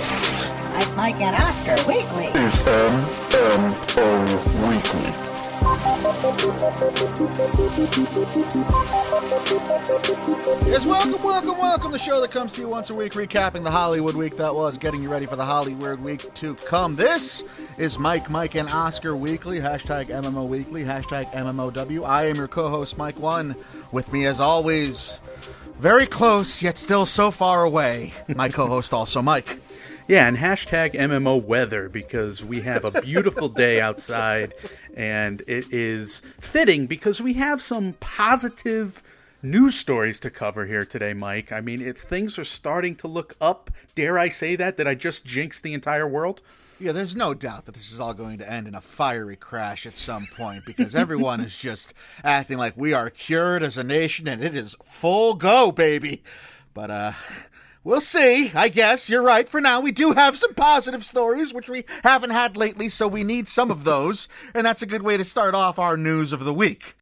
I might get Oscar Weekly. It's MMO Weekly. Yes, welcome, the show that comes to you once a week, recapping the Hollywood week that was, getting you ready for the Hollywood week to come. This is Mike, and Oscar Weekly, hashtag MMO Weekly, hashtag MMOW. I am your co-host, Mike One. With me, as always, very close, yet still so far away, my co-host also, Mike. Yeah, and hashtag MMO weather, because we have a beautiful day outside, and it is fitting because we have some positive news stories to cover here today, Mike. I mean, things are starting to look up. Dare I say that? Did I just jinx the entire world? Yeah, there's no doubt that this is all going to end in a fiery crash at some point, because everyone is just acting like we are cured as a nation, and it is full go, baby. But we'll see. I guess you're right. For now, we do have some positive stories, which we haven't had lately, so we need some of those, and that's a good way to start off our news of the week.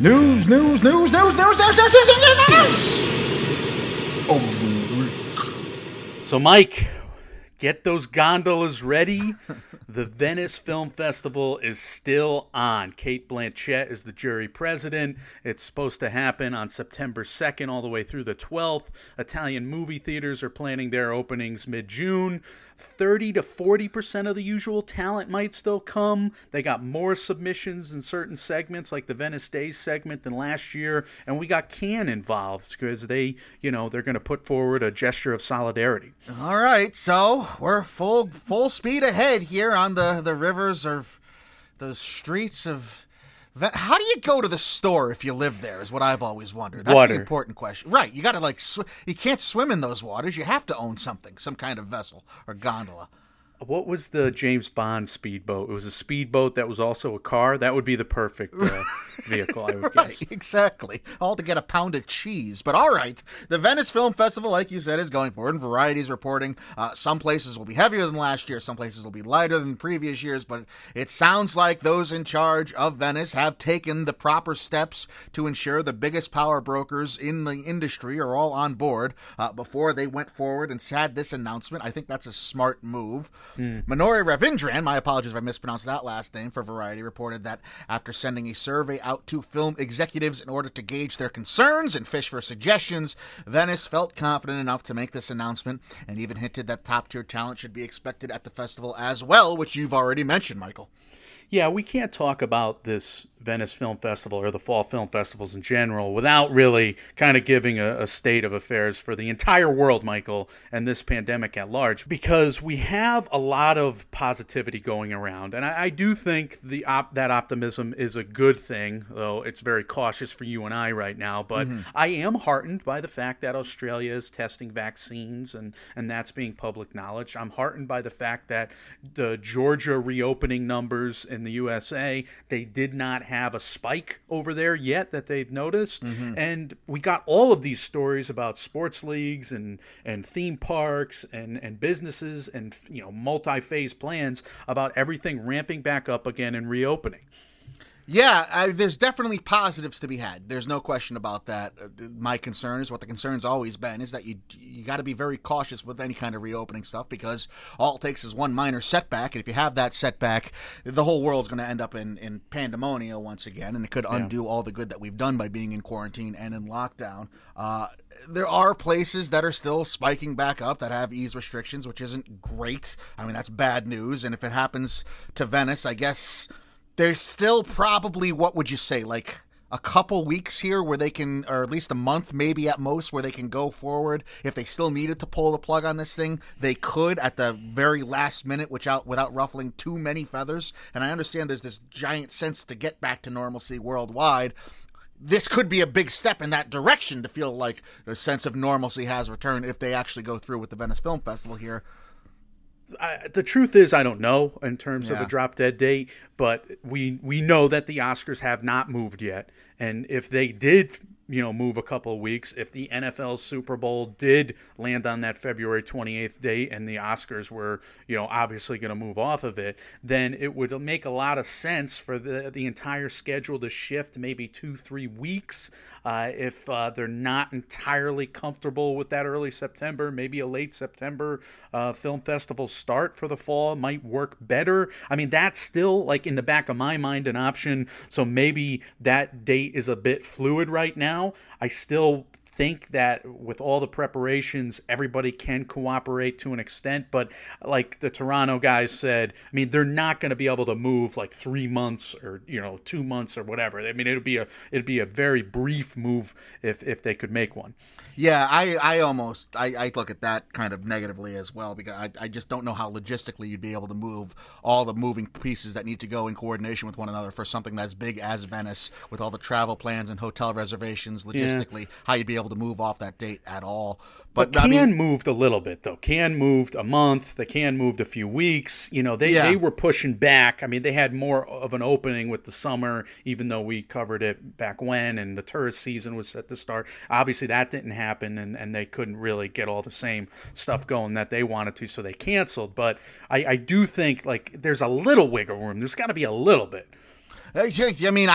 News. Oh. So, Mike, get those gondolas ready. The Venice Film Festival is still on. Kate Blanchett is the jury president. It's supposed to happen on September 2nd all the way through the 12th. Italian movie theaters are planning their openings mid-June. 30 to 40% of the usual talent might still come. They got more submissions in certain segments, like the Venice Days segment, than last year. And we got Cannes involved because they're going to put forward a gesture of solidarity. All right, so we're full speed ahead here on the rivers of those streets of... How do you go to the store if you live there is what I've always wondered. That's water. The important question. Right. You got to you can't swim in those waters. You have to own something, some kind of vessel or gondola. What was the James Bond speedboat? It was a speedboat that was also a car. That would be the perfect vehicle, I would guess. Exactly. All to get a pound of cheese. But all right, the Venice Film Festival, like you said, is going forward. And Variety is reporting some places will be heavier than last year. Some places will be lighter than previous years. But it sounds like those in charge of Venice have taken the proper steps to ensure the biggest power brokers in the industry are all on board before they went forward and had this announcement. I think that's a smart move. Minoru Ravindran, my apologies if I mispronounced that last name, for Variety, reported that after sending a survey out to film executives in order to gauge their concerns and fish for suggestions, Venice felt confident enough to make this announcement and even hinted that top-tier talent should be expected at the festival as well, which you've already mentioned, Michael. Yeah, we can't talk about this Venice Film Festival or the fall film festivals in general without really kind of giving a state of affairs for the entire world, Michael, and this pandemic at large, because we have a lot of positivity going around. And I do think that optimism is a good thing, though it's very cautious for you and I right now. But I am heartened by the fact that Australia is testing vaccines, and that's being public knowledge. I'm heartened by the fact that the Georgia reopening numbers in the USA, they did not have a spike over there yet that they've noticed. And we got all of these stories about sports leagues and theme parks and businesses and, multi-phase plans about everything ramping back up again and reopening. Yeah, there's definitely positives to be had. There's no question about that. My concern is what the concern's always been, is that you got to be very cautious with any kind of reopening stuff, because all it takes is one minor setback. And if you have that setback, the whole world's going to end up in pandemonium once again. And it could undo all the good that we've done by being in quarantine and in lockdown. There are places that are still spiking back up that have ease restrictions, which isn't great. I mean, that's bad news. And if it happens to Venice, I guess... There's still probably, what would you say, like a couple weeks here where they can, or at least a month maybe at most, where they can go forward. If they still needed to pull the plug on this thing, they could at the very last minute without ruffling too many feathers. And I understand there's this giant sense to get back to normalcy worldwide. This could be a big step in that direction to feel like a sense of normalcy has returned if they actually go through with the Venice Film Festival here. The truth is, I don't know in terms of the drop dead date, but we know that the Oscars have not moved yet. And if they did, you know, move a couple of weeks, if the NFL Super Bowl did land on that February 28th date and the Oscars were, you know, obviously going to move off of it, then it would make a lot of sense for the entire schedule to shift maybe 2-3 weeks. If they're not entirely comfortable with that early September, maybe a late September film festival start for the fall might work better. I mean, that's still, like, in the back of my mind an option. So maybe that date is a bit fluid right now. I still think that with all the preparations, everybody can cooperate to an extent. But like the Toronto guys said, I mean, they're not going to be able to move like 3 months or, you know, 2 months or whatever. I mean, it'd be a very brief move if they could make one. Yeah, I almost look at that kind of negatively as well, because I just don't know how logistically you'd be able to move all the moving pieces that need to go in coordination with one another for something that's big as Venice, with all the travel plans and hotel reservations logistically, how you'd be able to move off that date at all. But Cannes moved a little bit, though. Cannes moved a month. The Cannes moved a few weeks. You know, they were pushing back. I mean, they had more of an opening with the summer, even though we covered it back when, and the tourist season was set to start. Obviously, that didn't happen, and they couldn't really get all the same stuff going that they wanted to, so they canceled. But I do think, like, there's a little wiggle room. There's got to be a little bit. I mean,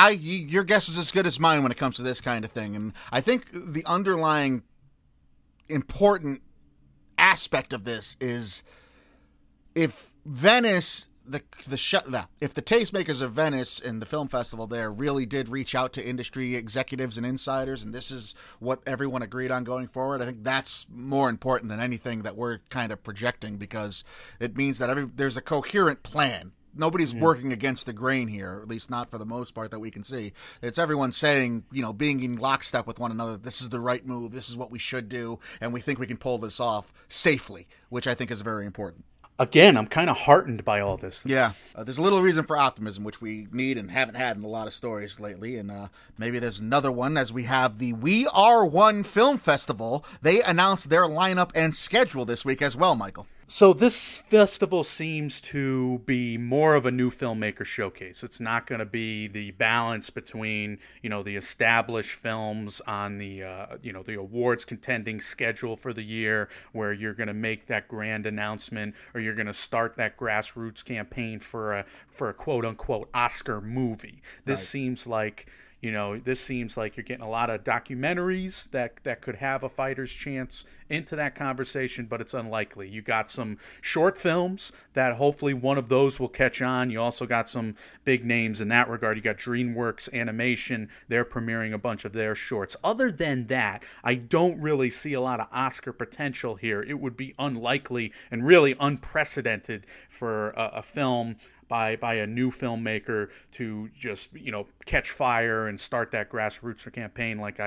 your guess is as good as mine when it comes to this kind of thing. And I think the underlying important aspect of this is, if Venice, if the tastemakers of Venice and the film festival there really did reach out to industry executives and insiders, and this is what everyone agreed on going forward, I think that's more important than anything that we're kind of projecting, because it means that there's a coherent plan. Nobody's working against the grain here, at least not for the most part that we can see. It's everyone saying, you know, being in lockstep with one another, this is the right move, this is what we should do, and we think we can pull this off safely, which I think is very important. Again, I'm kind of heartened by all this. Yeah. There's a little reason for optimism, which we need and haven't had in a lot of stories lately. And maybe there's another one, as we have the We Are One Film Festival. They announced their lineup and schedule this week as well, Michael. So this festival seems to be more of a new filmmaker showcase. It's not going to be the balance between, you know, the established films on the, you know, the awards contending schedule for the year, where you're going to make that grand announcement or you're going to start that grassroots campaign for a quote unquote Oscar movie. This seems like, you know, this seems like you're getting a lot of documentaries that could have a fighter's chance into that conversation, but it's unlikely. You got some short films that hopefully one of those will catch on. You also got some big names in that regard. You got DreamWorks Animation. They're premiering a bunch of their shorts. Other than that, I don't really see a lot of Oscar potential here. It would be unlikely and really unprecedented for a film by a new filmmaker to just, you know, catch fire and start that grassroots campaign like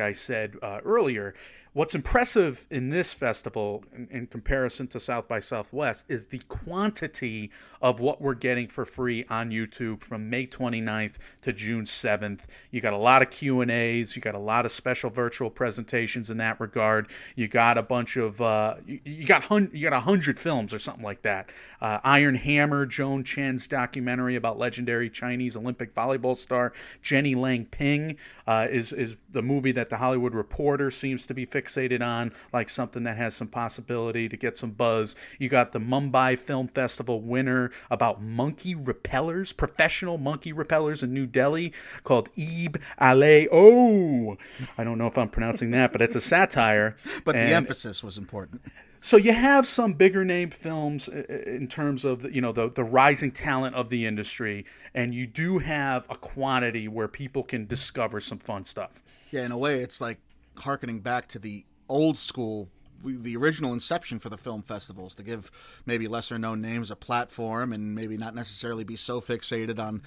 I said earlier. What's impressive in this festival in comparison to South by Southwest is the quantity of what we're getting for free on YouTube from May 29th to June 7th. You got a lot of Q&As. You got a lot of special virtual presentations in that regard. You got a bunch of you got 100 films or something like that. Iron Hammer, Joan Chen's documentary about legendary Chinese Olympic volleyball star Jenny Lang Ping, is the movie that The Hollywood Reporter seems to be fixated on, like something that has some possibility to get some buzz. You got the Mumbai Film Festival winner about monkey repellers, professional monkey repellers in New Delhi, called Eeb Ale. Oh, I don't know if I'm pronouncing that, but it's a satire. But the emphasis was important. So you have some bigger name films in terms of, you know, the rising talent of the industry, and you do have a quantity where people can discover some fun stuff. Yeah, in a way, it's like harkening back to the old school, the original inception for the film festivals, to give maybe lesser known names a platform and maybe not necessarily be so fixated on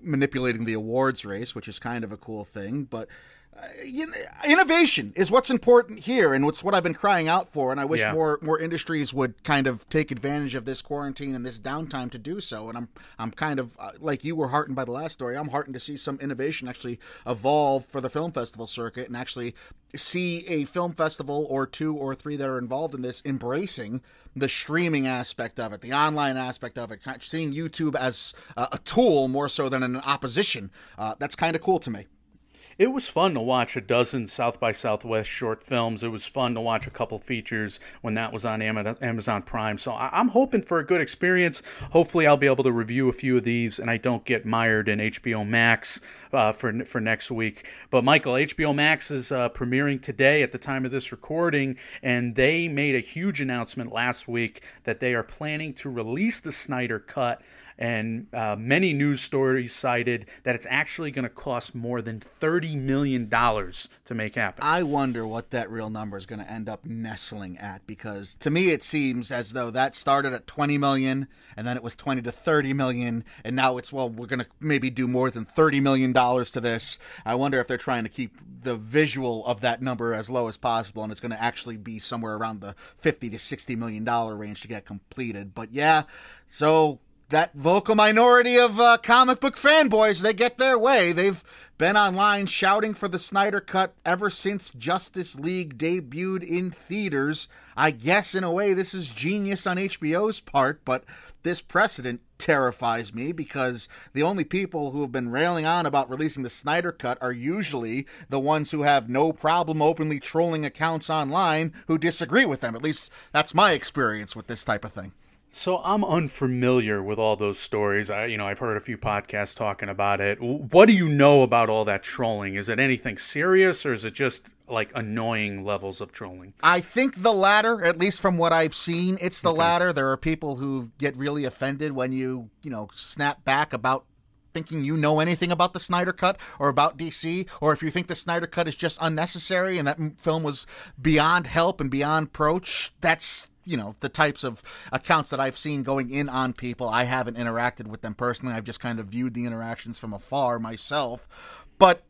manipulating the awards race, which is kind of a cool thing. But innovation is what's important here, and it's what I've been crying out for, and I wish more industries would kind of take advantage of this quarantine and this downtime to do so. And I'm kind of, like you were heartened by the last story, I'm heartened to see some innovation actually evolve for the film festival circuit, and actually see a film festival or two or three that are involved in this embracing the streaming aspect of it, the online aspect of it, seeing YouTube as a tool more so than an opposition. That's kind of cool to me. It was fun to watch a dozen South by Southwest short films. It was fun to watch a couple features when that was on Amazon Prime. So I'm hoping for a good experience. Hopefully I'll be able to review a few of these and I don't get mired in HBO Max for next week. But Michael, HBO Max is premiering today at the time of this recording, and they made a huge announcement last week that they are planning to release the Snyder Cut. And many news stories cited that it's actually going to cost more than $30 million to make happen. I wonder what that real number is going to end up nestling at, because to me it seems as though that started at $20 million, and then it was $20 to $30 million, and now it's, well, we're going to maybe do more than $30 million to this. I wonder if they're trying to keep the visual of that number as low as possible, and it's going to actually be somewhere around the $50 to $60 million range to get completed. But yeah, so... that vocal minority of comic book fanboys, they get their way. They've been online shouting for the Snyder Cut ever since Justice League debuted in theaters. I guess, in a way, this is genius on HBO's part, but this precedent terrifies me because the only people who have been railing on about releasing the Snyder Cut are usually the ones who have no problem openly trolling accounts online who disagree with them. At least that's my experience with this type of thing. So I'm unfamiliar with all those stories. I've heard a few podcasts talking about it. What do you know about all that trolling? Is it anything serious, or is it just like annoying levels of trolling? I think the latter, at least from what I've seen, it's the latter. There are people who get really offended when you snap back about thinking you know anything about the Snyder Cut or about DC, or if you think the Snyder Cut is just unnecessary and that film was beyond help and beyond approach. That's the types of accounts that I've seen going in on people. I haven't interacted with them personally. I've just kind of viewed the interactions from afar myself. But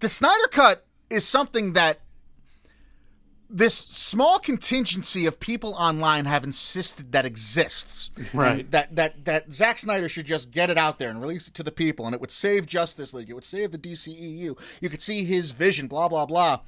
the Snyder Cut is something that this small contingency of people online have insisted that exists. Right. That Zack Snyder should just get it out there and release it to the people, and it would save Justice League. It would save the DCEU. You could see his vision, blah, blah, blah.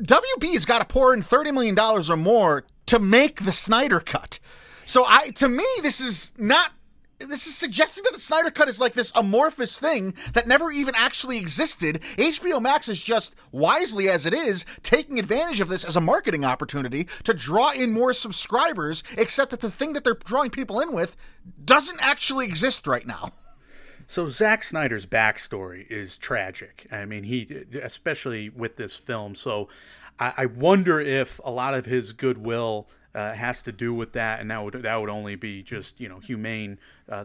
WB's got to pour in $30 million or more to make the Snyder Cut. So this is suggesting that the Snyder Cut is like this amorphous thing that never even actually existed. HBO Max is just, wisely as it is, taking advantage of this as a marketing opportunity to draw in more subscribers, except that the thing that they're drawing people in with doesn't actually exist right now. So Zack Snyder's backstory is tragic. I mean, especially with this film. So I wonder if a lot of his goodwill has to do with that, and that would only be just humane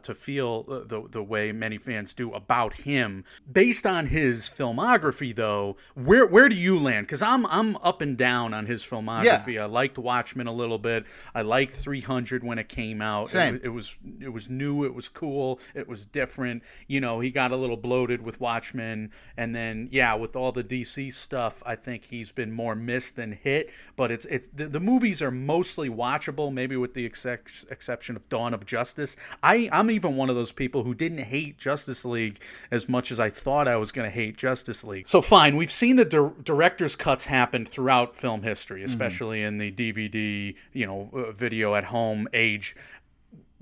to feel the way many fans do about him. Based on his filmography, though, where do you land? Because I'm up and down on his filmography. Yeah. I liked Watchmen a little bit. I liked 300 when it came out. Same. It was new. It was cool. It was different. He got a little bloated with Watchmen, and then with all the DC stuff, I think he's been more missed than hit. But it's the movies are mostly watchable, maybe with the exception of Dawn of Justice. I'm even one of those people who didn't hate Justice League as much as I thought I was going to hate Justice League. So fine, we've seen the director's cuts happen throughout film history, especially in the DVD, video at home age.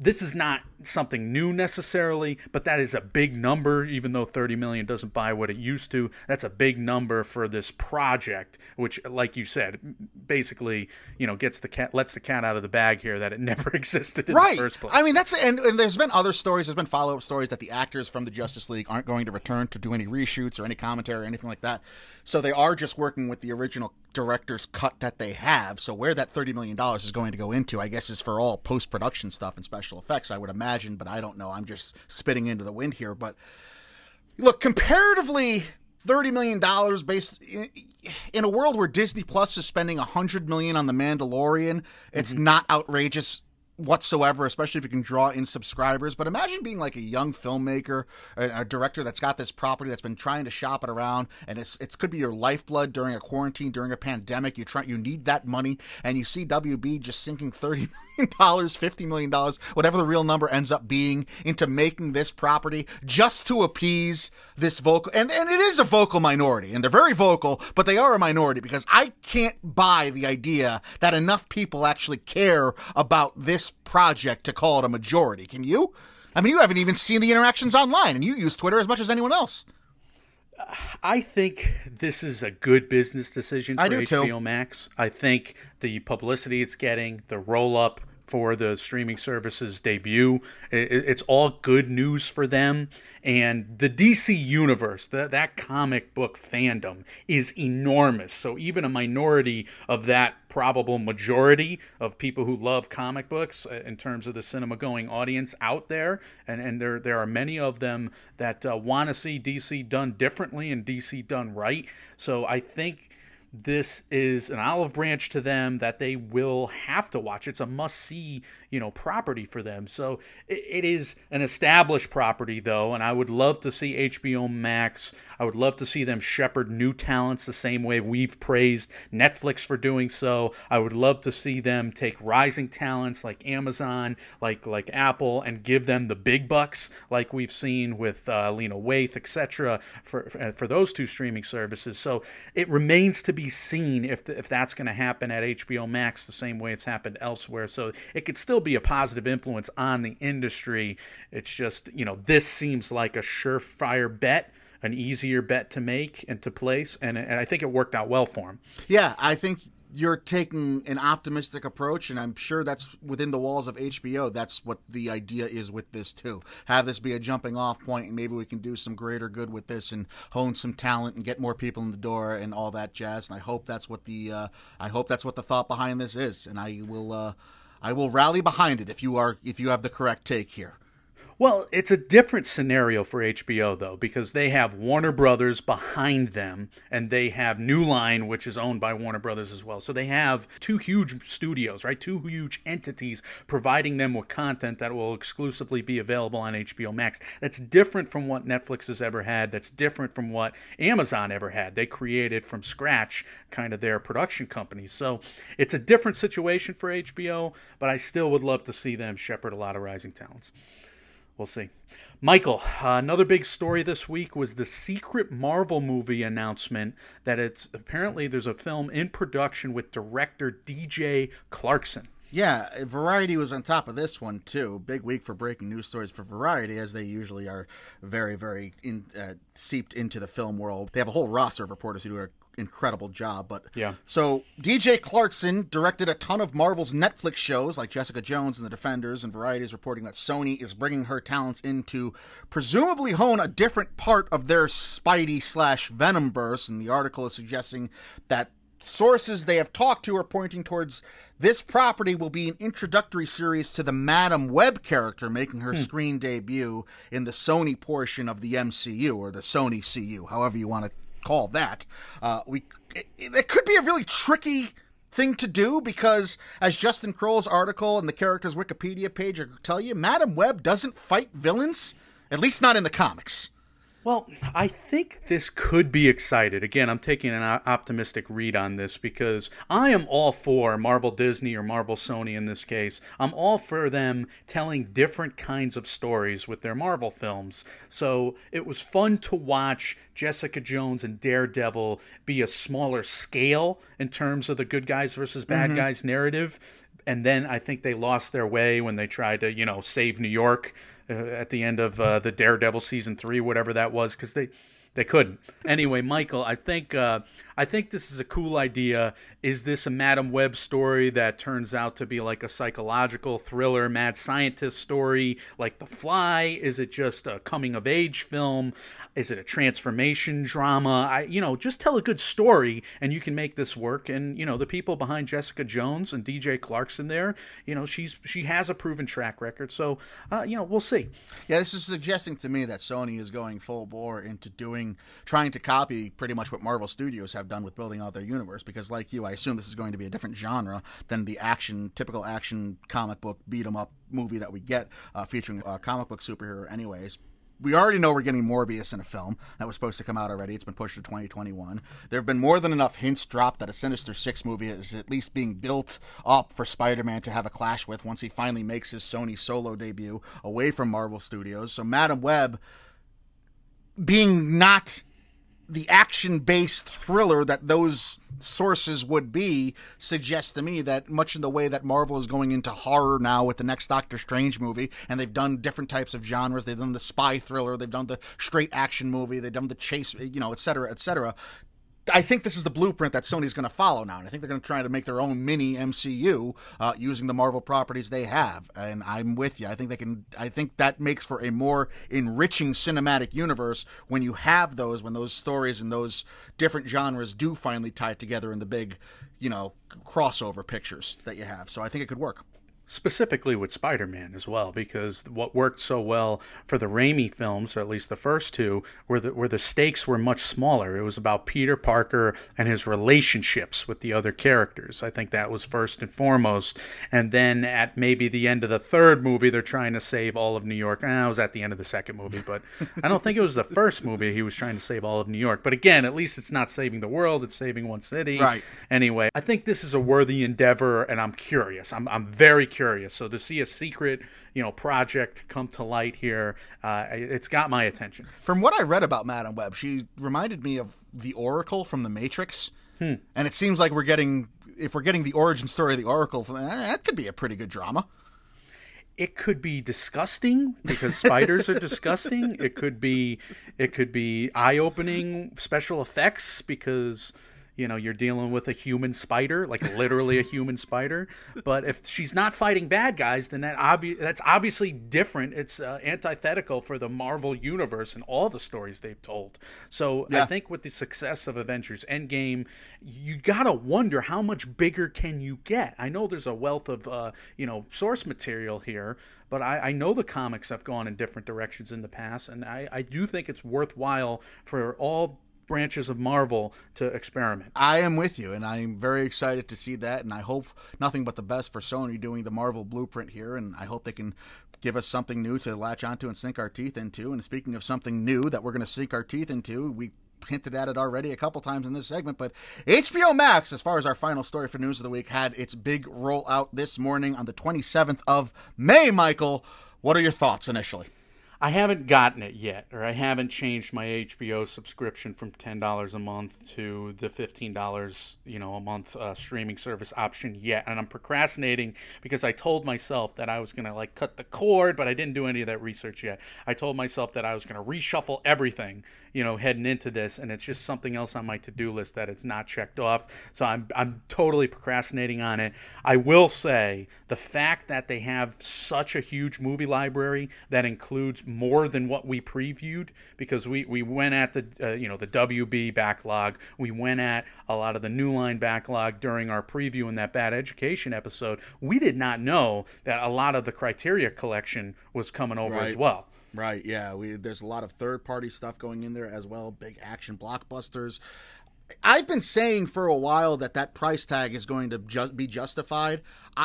This is not something new necessarily, but that is a big number, even though 30 million doesn't buy what it used to. That's a big number for this project, which, like you said, basically, lets the cat out of the bag here that it never existed in the first place. I mean, and there's been other stories, there's been follow-up stories that the actors from the Justice League aren't going to return to do any reshoots or any commentary or anything like that. So they are just working with the original director's cut that they have. So where that $30 million is going to go into, I guess, is for all post-production stuff and special effects, I would imagine, but I don't know. I'm just spitting into the wind here. But look, comparatively, $30 million based in a world where Disney Plus is spending $100 million on The Mandalorian, it's not outrageous whatsoever, especially if you can draw in subscribers. But imagine being like a young filmmaker, a director that's got this property that's been trying to shop it around, and it could be your lifeblood during a quarantine, during a pandemic. You need that money, and you see WB just sinking $30 million, $50 million, whatever the real number ends up being, into making this property just to appease this vocal, and it is a vocal minority, and they're very vocal, but they are a minority, because I can't buy the idea that enough people actually care about this project to call it a majority. Can you? I mean, you haven't even seen the interactions online, and you use Twitter as much as anyone else. I think this is a good business decision for HBO Max. I think the publicity it's getting, the roll-up for the streaming service's debut, it's all good news for them. And the DC universe, that comic book fandom is enormous. So even a minority of that probable majority of people who love comic books in terms of the cinema-going audience out there, and there are many of them that want to see DC done differently and DC done right. So I think this is an olive branch to them that they will have to watch. It's a must-see, property for them. So it is an established property, though, and I would love to see HBO Max. I would love to see them shepherd new talents the same way we've praised Netflix for doing so. I would love to see them take rising talents like Amazon, like Apple, and give them the big bucks like we've seen with Lena Waithe, etc., for those two streaming services. So it remains to be seen if that's going to happen at HBO Max the same way it's happened elsewhere. So it could still be a positive influence on the industry. It's just, this seems like a surefire bet, an easier bet to make and to place. And I think it worked out well for him. Yeah, I think you're taking an optimistic approach, and I'm sure that's within the walls of HBO. That's what the idea is with this too. Have this be a jumping off point, and maybe we can do some greater good with this and hone some talent and get more people in the door and all that jazz. And I hope that's what the thought behind this is. And I will rally behind it if you have the correct take here. Well, it's a different scenario for HBO, though, because they have Warner Brothers behind them, and they have New Line, which is owned by Warner Brothers as well. So they have two huge studios, right? Two huge entities providing them with content that will exclusively be available on HBO Max. That's different from what Netflix has ever had. That's different from what Amazon ever had. They created from scratch kind of their production company. So it's a different situation for HBO, but I still would love to see them shepherd a lot of rising talents. We'll see. Michael, another big story this week was the secret Marvel movie announcement that apparently there's a film in production with director DJ Clarkson. Yeah, Variety was on top of this one, too. Big week for breaking news stories for Variety, as they usually are very, very seeped into the film world. They have a whole roster of reporters who do an incredible job. But yeah. So DJ Clarkson directed a ton of Marvel's Netflix shows like Jessica Jones and The Defenders, and Variety is reporting that Sony is bringing her talents in to presumably hone a different part of their Spidey/Venomverse, and the article is suggesting that sources they have talked to are pointing towards this property will be an introductory series to the Madam Web character, making her screen debut in the Sony portion of the MCU, or the Sony CU, however you want to call that. It could be a really tricky thing to do because, as Justin Kroll's article and the character's Wikipedia page tell you, Madam Web doesn't fight villains, at least not in the comics. Well, I think this could be exciting. Again, I'm taking an optimistic read on this because I am all for Marvel Disney or Marvel Sony in this case. I'm all for them telling different kinds of stories with their Marvel films. So it was fun to watch Jessica Jones and Daredevil be a smaller scale in terms of the good guys versus bad guys narrative. And then I think they lost their way when they tried to, save New York at the end of the Daredevil season 3, whatever that was, because they couldn't. Anyway, Michael, I think this is a cool idea. Is this a Madam Web story that turns out to be like a psychological thriller, mad scientist story like The Fly? Is it just a coming-of-age film? Is it a transformation drama? Just tell a good story and you can make this work. And, the people behind Jessica Jones and DJ Clarkson there, she has a proven track record. So, we'll see. Yeah, this is suggesting to me that Sony is going full bore into trying to copy pretty much what Marvel Studios have done with building out their universe, because like you, I assume this is going to be a different genre than the typical action comic book beat-em-up movie that we get featuring a comic book superhero anyways. We already know we're getting Morbius in a film that was supposed to come out already. It's been pushed to 2021. There have been more than enough hints dropped that a Sinister Six movie is at least being built up for Spider-Man to have a clash with once he finally makes his Sony solo debut away from Marvel Studios. So Madam Web being not the action-based thriller that those sources would be suggests to me that much in the way that Marvel is going into horror now with the next Doctor Strange movie, and they've done different types of genres. They've done the spy thriller. They've done the straight action movie. They've done the chase, you know, et cetera, et cetera. I think this is the blueprint that Sony's going to follow now, and I think they're going to try to make their own mini MCU using the Marvel properties they have. And I'm with you. I think they can. I think that makes for a more enriching cinematic universe when you have those, when those stories and those different genres do finally tie together in the big, you know, crossover pictures that you have. So I think it could work. Specifically with Spider-Man as well, because what worked so well for the Raimi films, or at least the first two, were the stakes were much smaller. It was about Peter Parker and his relationships with the other characters. I think that was first and foremost. And then at maybe the end of the third movie, they're trying to save all of New York. It was at the end of the second movie, but I don't think it was the first movie he was trying to save all of New York. But again, at least it's not saving the world. It's saving one city. Right. Anyway, I think this is a worthy endeavor, and I'm curious. I'm very curious. So to see a secret, you know, project come to light here, it's got my attention. From what I read about Madam Web, she reminded me of the Oracle from The Matrix. And it seems like if we're getting the origin story of the Oracle, that could be a pretty good drama. It could be disgusting because spiders are disgusting. It could be eye-opening special effects because, you know, you're dealing with a human spider, like literally a human spider. But if she's not fighting bad guys, then that's obviously different. It's antithetical for the Marvel universe and all the stories they've told. So yeah. I think with the success of Avengers Endgame, you got to wonder how much bigger can you get? I know there's a wealth of, source material here. But I know the comics have gone in different directions in the past. And I do think it's worthwhile for all branches of Marvel to experiment. I am with you, and I'm very excited to see that, and I hope nothing but the best for Sony doing the Marvel blueprint here, and I hope they can give us something new to latch onto and sink our teeth into. And speaking of something new that we're going to sink our teeth into, we hinted at it already a couple times in this segment, but HBO Max, as far as our final story for News of the Week, had its big rollout this morning on the 27th of May. Michael, what are your thoughts initially? I haven't gotten it yet, or I haven't changed my HBO subscription from $10 a month to the $15, a month streaming service option yet. And I'm procrastinating because I told myself that I was going to cut the cord, but I didn't do any of that research yet. I told myself that I was going to reshuffle everything, heading into this, and it's just something else on my to-do list that it's not checked off. So I'm totally procrastinating on it. I will say the fact that they have such a huge movie library that includes more than what we previewed, because we went at the WB backlog. We went at a lot of the New Line backlog during our preview in that Bad Education episode. We did not know that a lot of the Criterion Collection was coming over as well. Right, yeah. There's a lot of third-party stuff going in there as well, big action blockbusters. I've been saying for a while that price tag is going to be justified.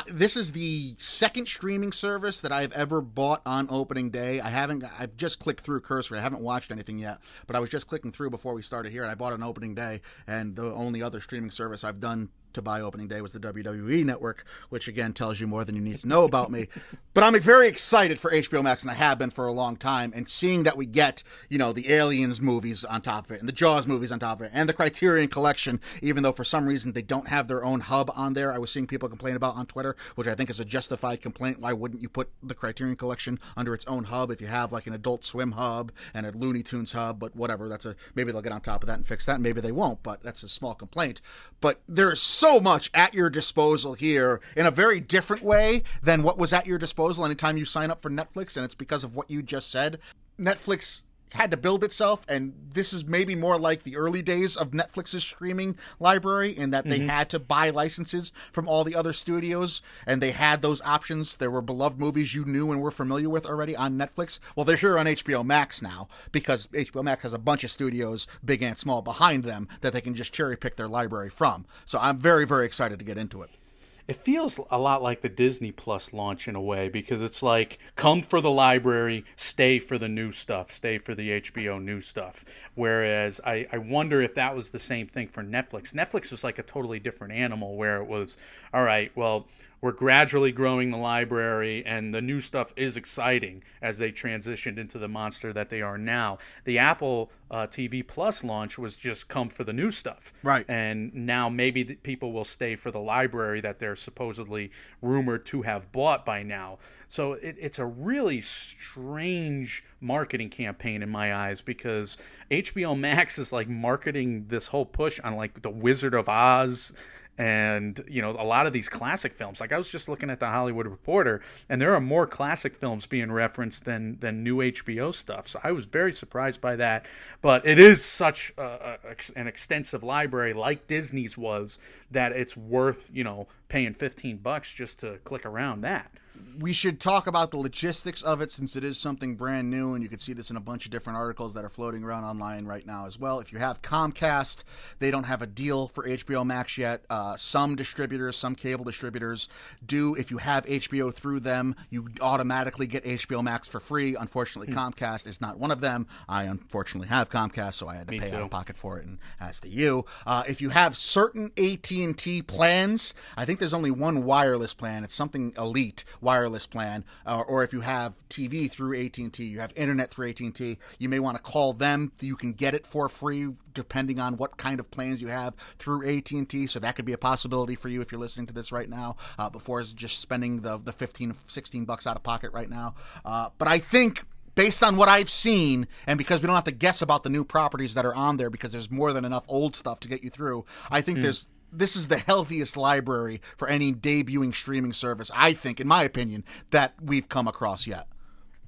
This is the second streaming service that I've ever bought on opening day. I've just clicked through cursory. I haven't watched anything yet, but I was just clicking through before we started here, and I bought on opening day, and the only other streaming service I've done to buy opening day was the WWE Network, which again tells you more than you need to know about me. But I'm very excited for HBO Max, and I have been for a long time, and seeing that we get, the Aliens movies on top of it, and the Jaws movies on top of it, and the Criterion Collection, even though for some reason they don't have their own hub on there. I was seeing people complain about on Twitter, which I think is a justified complaint. Why wouldn't you put the Criterion Collection under its own hub if you have an Adult Swim hub and a Looney Tunes hub? But whatever, maybe they'll get on top of that and fix that, and maybe they won't, but that's a small complaint. But there's so much at your disposal here in a very different way than what was at your disposal anytime you sign up for Netflix, and it's because of what you just said. Netflix had to build itself, and this is maybe more like the early days of Netflix's streaming library in that they had to buy licenses from all the other studios, and they had those options. There were beloved movies you knew and were familiar with already on Netflix. Well, they're here on HBO Max now, because HBO Max has a bunch of studios, big and small, behind them that they can just cherry pick their library from. So I'm very, very excited to get into it. It feels a lot like the Disney Plus launch in a way, because it's come for the library, stay for the new stuff, stay for the HBO new stuff. Whereas I wonder if that was the same thing for Netflix. Netflix was a totally different animal, where it was, all right, well, we're gradually growing the library, and the new stuff is exciting as they transitioned into the monster that they are now. The Apple TV Plus launch was just come for the new stuff. Right. And now maybe the people will stay for the library that they're supposedly rumored to have bought by now. So it's a really strange marketing campaign in my eyes, because HBO Max is like marketing this whole push on like The Wizard of Oz and, you know, a lot of these classic films. Like, I was just looking at The Hollywood Reporter, and there are more classic films being referenced than new HBO stuff. So I was very surprised by that. But it is such an extensive library, like Disney's was, that it's worth, you know, paying $15 just to click around that. We should talk about the logistics of it, since it is something brand new, and you can see this in a bunch of different articles that are floating around online right now as well. If you have Comcast, they don't have a deal for HBO Max yet. Some distributors, some cable distributors do. If you have HBO through them, you automatically get HBO Max for free. Unfortunately, Comcast is not one of them. I unfortunately have Comcast, so I had to pay out of pocket for it, and as to you. If you have certain AT&T plans, I think there's only one wireless plan. It's something elite wireless plan, or if you have TV through AT&T, you have internet through AT&T, you may want to call them. You can get it for free depending on what kind of plans you have through AT&T, so that could be a possibility for you if you're listening to this right now, before just spending the $15-$16 out of pocket right now. But I think, based on what I've seen, and because we don't have to guess about the new properties that are on there, because there's more than enough old stuff to get you through, I think this is the healthiest library for any debuting streaming service, I think, in my opinion, that we've come across yet.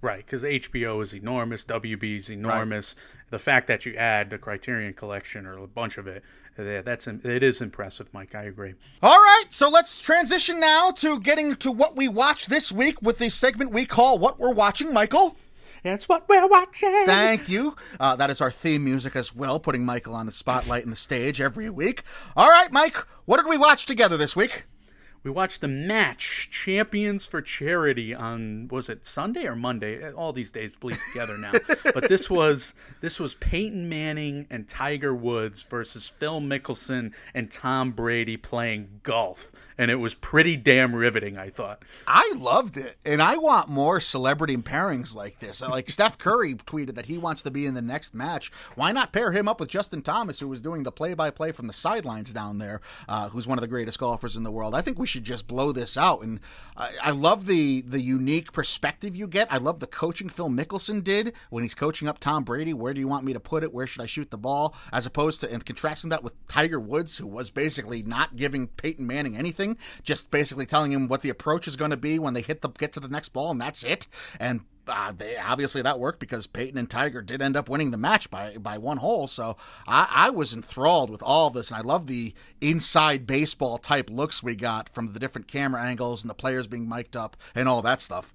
Right, because HBO is enormous, WB is enormous. Right. The fact that you add the Criterion Collection or a bunch of it, it is impressive, Mike. I agree. All right, so let's transition now to getting to what we watched this week with the segment we call What We're Watching, Michael. It's what we're watching. Thank you. That is our theme music as well, putting Michael on the spotlight and the stage every week. All right, Mike, what did we watch together this week? We watched The Match, Champions for Charity on, was it Sunday or Monday? All these days bleed together now. But this was Peyton Manning and Tiger Woods versus Phil Mickelson and Tom Brady playing golf. And it was pretty damn riveting, I thought. I loved it. And I want more celebrity pairings like this. Like Steph Curry tweeted that he wants to be in the next match. Why not pair him up with Justin Thomas, who was doing the play-by-play from the sidelines down there, who's one of the greatest golfers in the world? I think we should just blow this out. And I love the unique perspective you get. I love the coaching Phil Mickelson did when he's coaching up Tom Brady. Where do you want me to put it? Where should I shoot the ball? As opposed to, and contrasting that with Tiger Woods, who was basically not giving Peyton Manning anything, just basically telling him what the approach is going to be when they get to the next ball, and that's it. And obviously that worked, because Peyton and Tiger did end up winning the match by one hole. So I was enthralled with all this, and I love the inside baseball type looks we got from the different camera angles and the players being mic'd up and all that stuff.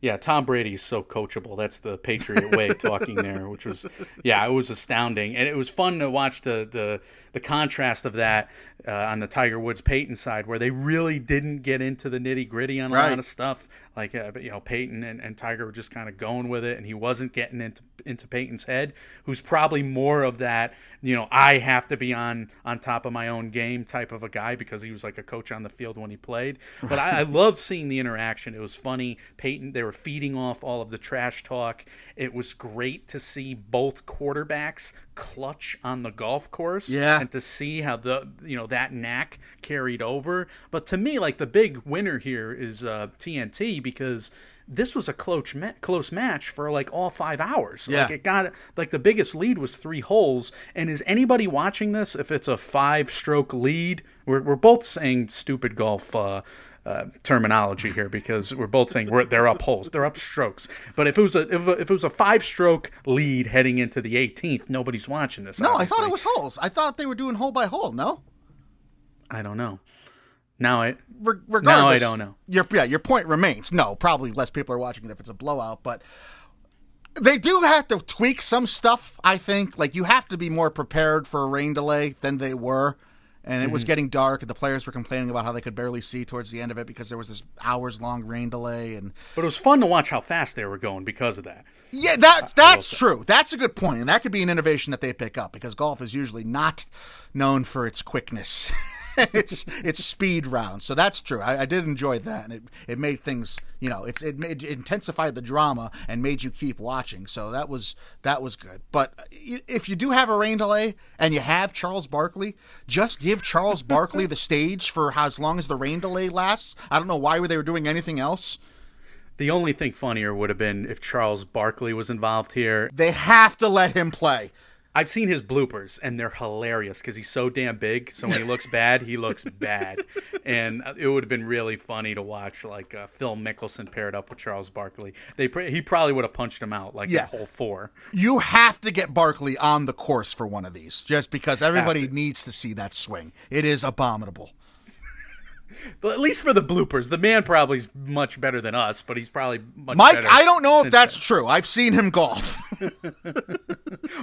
Yeah, Tom Brady is so coachable. That's the Patriot way talking there, which was, yeah, it was astounding. And it was fun to watch the contrast of that on the Tiger Woods-Peyton side, where they really didn't get into the nitty-gritty on a lot of stuff. Like, you know, Peyton and Tiger were just kind of going with it, and he wasn't getting into Peyton's head, who's probably more of that, you know, I have to be on top of my own game type of a guy, because he was like a coach on the field when he played. But I loved seeing the interaction. It was funny. Peyton, they were feeding off all of the trash talk. It was great to see both quarterbacks clutch on the golf course, and to see how that knack carried over. But to me, like, the big winner here is TNT, because this was a close match for like all 5 hours. Yeah. Like, it got, like, the biggest lead was 3 holes. And is anybody watching this? If it's a 5-stroke lead, we're both saying stupid golf terminology here, because we're both saying they're up holes, they're up strokes. But if it was a 5-stroke lead heading into the 18th, nobody's watching this. No, obviously. I thought it was holes. I thought they were doing hole by hole. No, I don't know. Now I don't know. Your point remains. No, probably less people are watching it if it's a blowout, but they do have to tweak some stuff. I think, like, you have to be more prepared for a rain delay than they were. And it was getting dark, and the players were complaining about how they could barely see towards the end of it because there was this hours-long rain delay. But it was fun to watch how fast they were going because of that. Yeah, that's true. That's a good point, and that could be an innovation that they pick up, because golf is usually not known for its quickness. It's speed round. So that's true. I did enjoy that, and it made things, you know, it intensified the drama and made you keep watching. So that was good. But if you do have a rain delay and you have Charles Barkley, just give Charles Barkley the stage for how, as long as the rain delay lasts. I don't know why they were doing anything else. The only thing funnier would have been if Charles Barkley was involved here. They have to let him play. I've seen his bloopers, and they're hilarious because he's so damn big. So when he looks bad, he looks bad. And it would have been really funny to watch, like, Phil Mickelson paired up with Charles Barkley. He probably would have punched him out, like, yeah, the whole four. You have to get Barkley on the course for one of these, just because everybody needs to see that swing. It is abominable. But at least for the bloopers, the man probably is much better than us, but he's probably much better. Mike, I don't know if that's true. I've seen him golf.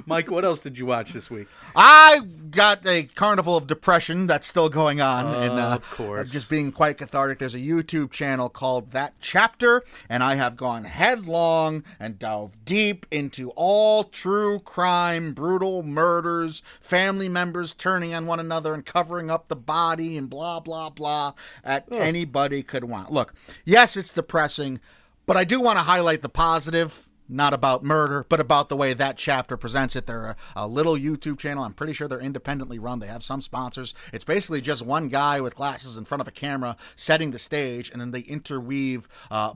Mike, what else did you watch this week? I got a carnival of depression that's still going on. Of course. Just being quite cathartic. There's a YouTube channel called That Chapter, and I have gone headlong and delved deep into all true crime, brutal murders, family members turning on one another and covering up the body and blah, blah, blah. Anybody could want. Look, yes, it's depressing, but I do want to highlight the positive, not about murder, but about the way That Chapter presents it. They're a little YouTube channel. I'm pretty sure they're independently run. They have some sponsors. It's basically just one guy with glasses in front of a camera setting the stage, and then they interweave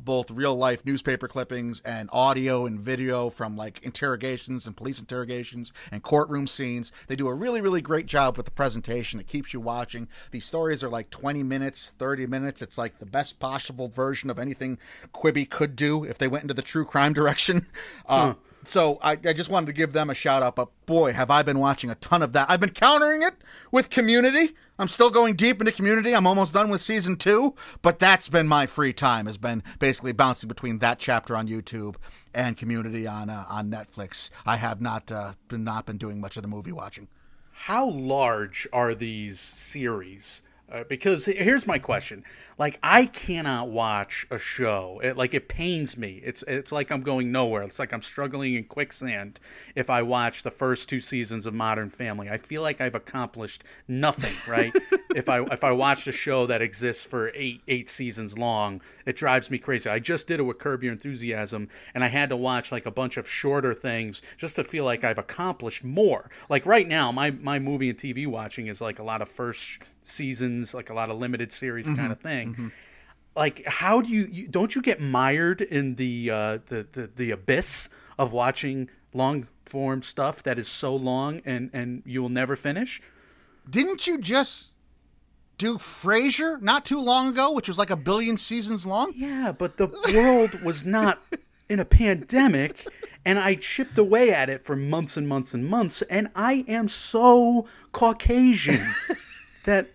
both real-life newspaper clippings and audio and video from, like, interrogations and police interrogations and courtroom scenes. They do a really, really great job with the presentation. It keeps you watching. These stories are, like, 20 minutes, 30 minutes. It's, like, the best possible version of anything Quibi could do if they went into the true crime direction. So I just wanted to give them a shout out, but boy, have I been watching a ton of that. I've been countering it with Community. I'm still going deep into Community. I'm almost done with season 2, but that's been my free time, has been basically bouncing between That Chapter on YouTube and Community on Netflix. I have not been doing much of the movie watching. How large are these series? Because here's my question. Like, I cannot watch a show. It pains me. It's like I'm going nowhere. It's like I'm struggling in quicksand if I watch the first 2 seasons of Modern Family. I feel like I've accomplished nothing, right? If I watch a show that exists for eight seasons long, it drives me crazy. I just did it with Curb Your Enthusiasm, and I had to watch, like, a bunch of shorter things just to feel like I've accomplished more. Like, right now, my movie and TV watching is, like, a lot of first seasons, like a lot of limited series kind of thing. Mm-hmm. Like, how do you don't you get mired in the abyss of watching long form stuff that is so long and you will never finish? Didn't you just do Frasier not too long ago, which was like 1 billion seasons long? Yeah, but the world was not in a pandemic, and I chipped away at it for months and months and months, and I am so Caucasian that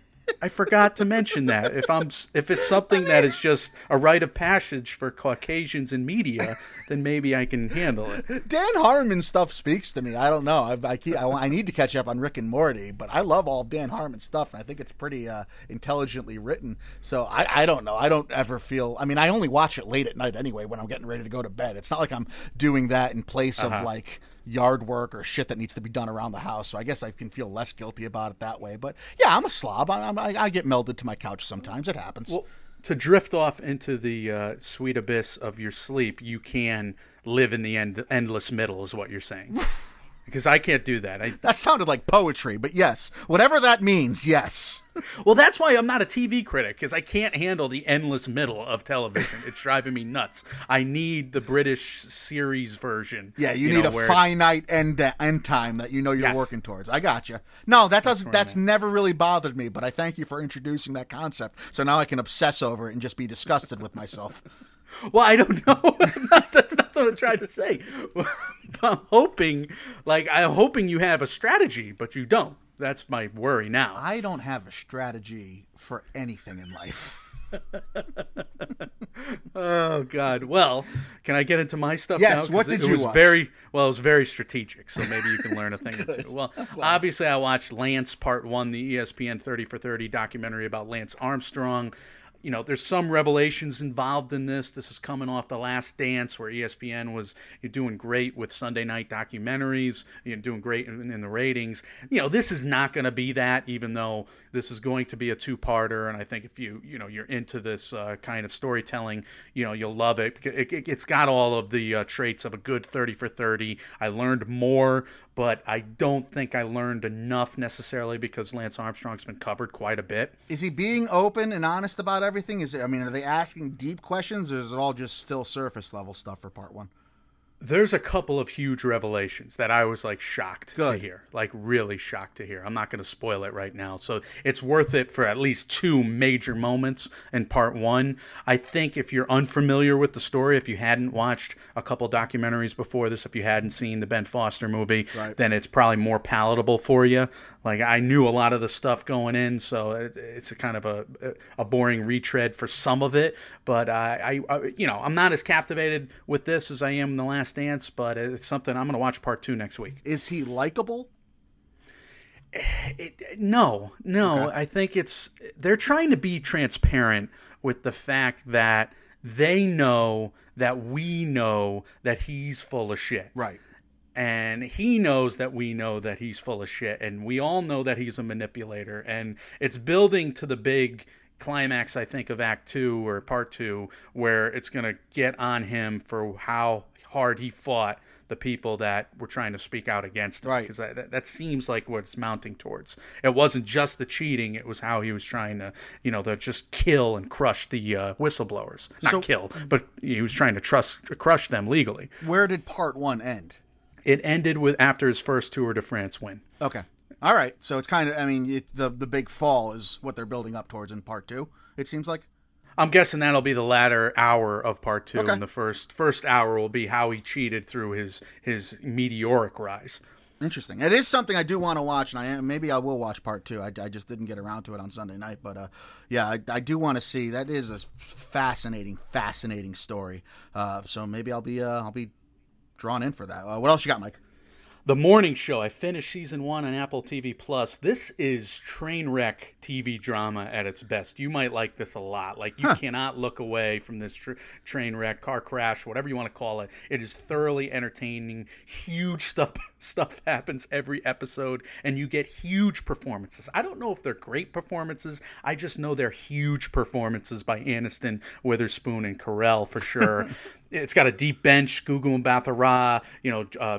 I forgot to mention that. If it's something that is just a rite of passage for Caucasians in media, then maybe I can handle it. Dan Harmon stuff speaks to me. I don't know. I need to catch up on Rick and Morty, but I love all of Dan Harmon's stuff, and I think it's pretty intelligently written. So I don't know. I don't ever feel. I mean, I only watch it late at night anyway when I'm getting ready to go to bed. It's not like I'm doing that in place of, like, yard work or shit that needs to be done around the house. So I guess I can feel less guilty about it that way. But yeah, I'm a slob. I get melded to my couch sometimes. It happens. Well, to drift off into the sweet abyss of your sleep, you can live in the endless middle is what you're saying. Because I can't do that. That sounded like poetry, but yes. Whatever that means, yes. Well, that's why I'm not a TV critic, because I can't handle the endless middle of television. It's driving me nuts. I need the British series version. Yeah, you need a finite end time that you're working towards. I got you. No, that's never really bothered me, but I thank you for introducing that concept. So now I can obsess over it and just be disgusted with myself. Well, I don't know. That's not what I'm trying to say. I'm hoping you have a strategy, but you don't. That's my worry now. I don't have a strategy for anything in life. Oh, God. Well, can I get into my stuff now? Yes, what did you watch? It was very strategic, so maybe you can learn a thing or two. Well, obviously I watched Lance Part 1, the ESPN 30 for 30 documentary about Lance Armstrong. you know, there's some revelations involved in this. This is coming off The Last Dance, where ESPN was doing great with Sunday night documentaries, doing great in the ratings. You know, this is not going to be that, even though this is going to be a two-parter. And I think if you're into this kind of storytelling, you'll love it. It's got all of the traits of a good 30 for 30. I learned more, but I don't think I learned enough necessarily, because Lance Armstrong's been covered quite a bit. Is he being open and honest about everything? Are they asking deep questions, or is it all just still surface level stuff for part one? There's a couple of huge revelations that I was shocked to hear, really shocked to hear. I'm not going to spoil it right now. So it's worth it for at least two major moments in part one. I think if you're unfamiliar with the story, if you hadn't watched a couple documentaries before this, if you hadn't seen the Ben Foster movie, then it's probably more palatable for you. I knew a lot of the stuff going in, so it's a kind of a boring retread for some of it. But I I'm not as captivated with this as I am in The Last Dance, but it's something I'm going to watch part two next week. Is he likable? No. Okay. I think they're trying to be transparent with the fact that they know that we know that he's full of shit. Right. And he knows that we know that he's full of shit, and we all know that he's a manipulator. And it's building to the big climax, I think, of Act 2 or Part 2, where it's going to get on him for how hard he fought the people that were trying to speak out against him. Right. Because that seems like what it's mounting towards. It wasn't just the cheating. It was how he was trying to, to just kill and crush the whistleblowers. But he was trying to crush them legally. Where did Part 1 end? It ended after his first Tour de France win. Okay. All right, so it's kind of, the big fall is what they're building up towards in part two, it seems like. I'm guessing that'll be the latter hour of part two, okay. And the first hour will be how he cheated through his meteoric rise. Interesting. It is something I do want to watch, and maybe I will watch part two. I just didn't get around to it on Sunday night, but I do want to see. That is a fascinating story. So maybe I'll be drawn in for that. What else you got, Mike? The Morning Show. I finished season 1 on Apple TV+. This is train wreck TV drama at its best. You might like this a lot. You cannot look away from this train wreck, car crash, whatever you want to call it. It is thoroughly entertaining. Huge stuff happens every episode, and you get huge performances. I don't know if they're great performances. I just know they're huge performances by Aniston, Witherspoon, and Carell for sure. It's got a deep bench, Gugu and Mbatha-Raw,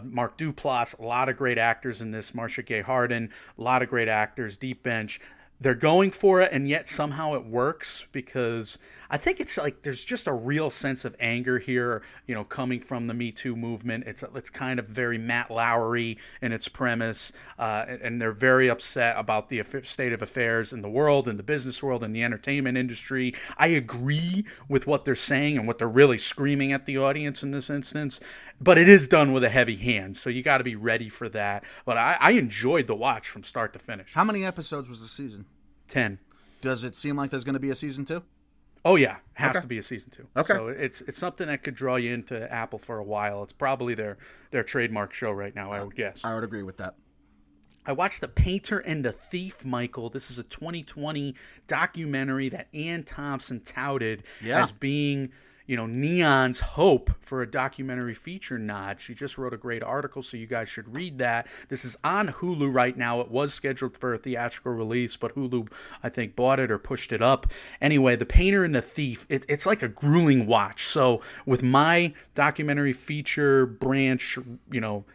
Mark Duplass, a lot of great actors in this, Marcia Gay Harden, a lot of great actors, deep bench. They're going for it, and yet somehow it works, because I think it's there's just a real sense of anger here, coming from the Me Too movement. It's kind of very Matt Lauery in its premise, and they're very upset about the state of affairs in the world, in the business world, in the entertainment industry. I agree with what they're saying and what they're really screaming at the audience in this instance, but it is done with a heavy hand, so you got to be ready for that. But I enjoyed the watch from start to finish. How many episodes was the season? 10. Does it seem like there's going to be a season 2? Oh yeah, has to be a season 2. Okay, so it's something that could draw you into Apple for a while. It's probably their trademark show right now. I would guess. I would agree with that. I watched The Painter and the Thief, Michael. This is a 2020 documentary that Ann Thompson touted as being, Neon's hope for a documentary feature nod. She just wrote a great article, so you guys should read that. This is on Hulu right now. It was scheduled for a theatrical release, but Hulu, I think, bought it or pushed it up. Anyway, The Painter and the Thief, it's like a grueling watch. So with my documentary feature branch,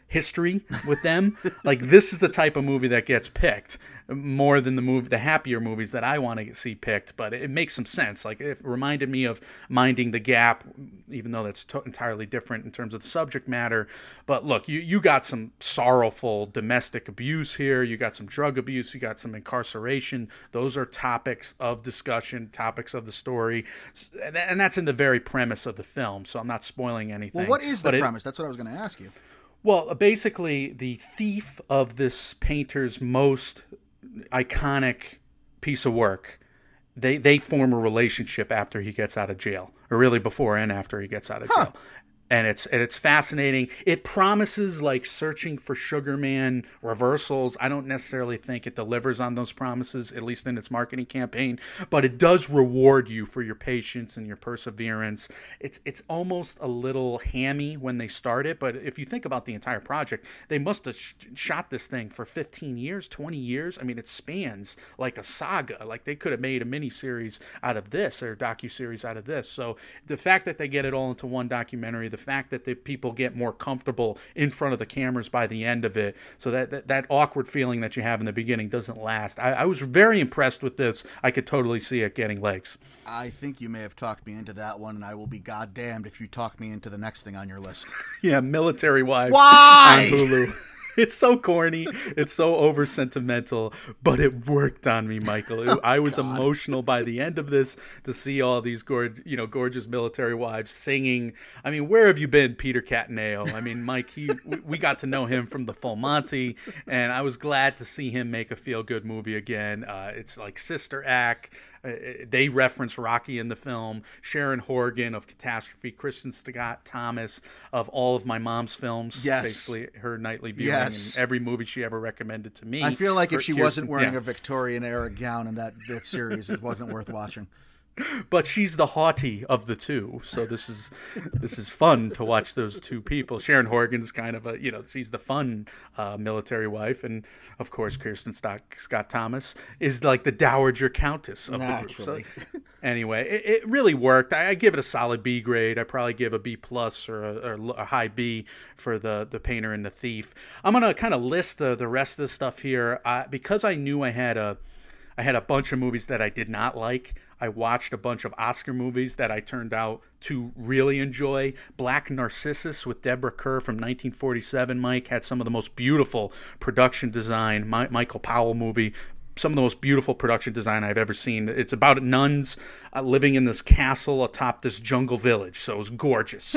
history with them, this is the type of movie that gets picked more than the happier movies that I want to see picked. But it makes some sense. It reminded me of Minding the Gap, even though that's entirely different in terms of the subject matter. But look, you got some sorrowful domestic abuse here. You got some drug abuse. You got some incarceration. Those are topics of discussion, topics of the story. And that's in the very premise of the film. So I'm not spoiling anything. Well, what is the premise? That's what I was going to ask you. Well, basically, the thief of this painter's most iconic piece of work, they form a relationship after he gets out of jail, or really before and after he gets out of jail. And it's fascinating. It promises like Searching for Sugar Man reversals. I don't necessarily think it delivers on those promises, at least in its marketing campaign, but it does reward you for your patience and your perseverance. It's almost a little hammy when they start it, but if you think about the entire project, they must have shot this thing for 15 years, 20 years. I mean, it spans like a saga. Like they could have made a miniseries out of this or a docuseries out of this. So the fact that they get it all into one documentary, the fact that the people get more comfortable in front of the cameras by the end of it, so that awkward feeling that you have in the beginning doesn't last. I was very impressed with this. I could totally see it getting legs. I think you may have talked me into that one, and I will be goddamned if you talk me into the next thing on your list. Yeah, Military Wives. Why? On Hulu. It's so corny. It's so over-sentimental, but it worked on me, Michael. I was emotional by the end of this to see all these gorgeous military wives singing. I mean, where have you been, Peter Cattaneo? I mean, Mike, we got to know him from the Full Monty, and I was glad to see him make a feel-good movie again. It's like Sister Act. They reference Rocky in the film. Sharon Horgan of Catastrophe, Kristen Scott Thomas of all of my mom's films. Yes. Basically her nightly viewing in every movie she ever recommended to me. I feel like if she wasn't wearing a Victorian-era gown in that series, it wasn't worth watching. But she's the haughty of the two, so this is fun to watch those two people. Sharon Horgan's kind of she's the fun military wife, and of course Kristen Scott Thomas is like the dowager countess of the group. So, anyway, it really worked. I give it a solid B grade. I probably give a B+ or a high B for the Painter and the Thief. I'm gonna kind of list the rest of the stuff here because I knew I had a bunch of movies that I did not like. I watched a bunch of Oscar movies that I turned out to really enjoy. Black Narcissus with Deborah Kerr from 1947, Mike, had some of the most beautiful production design. Michael Powell movie, some of the most beautiful production design I've ever seen. It's about nuns living in this castle atop this jungle village, so it was gorgeous.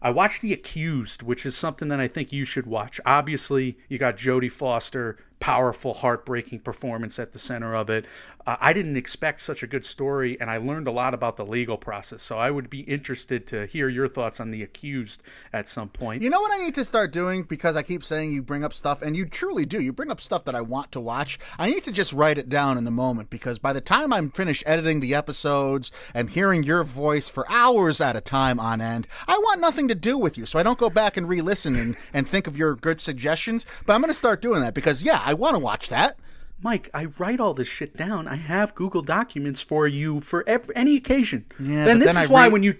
I watched The Accused, which is something that I think you should watch. Obviously, you got Jodie Foster, powerful, heartbreaking performance at the center of it. I didn't expect such a good story, and I learned a lot about the legal process. So I would be interested to hear your thoughts on The Accused at some point. You know what I need to start doing, because I keep saying you bring up stuff, and you truly do. You bring up stuff that I want to watch. I need to just write it down in the moment, because by the time I'm finished editing the episodes and hearing your voice for hours at a time on end, I want nothing to do with you. So I don't go back and re-listen and think of your good suggestions. But I'm going to start doing that, because, yeah, I want to watch that. Mike, I write all this shit down. I have Google Documents for you for any occasion. Yeah, then this then is I why when you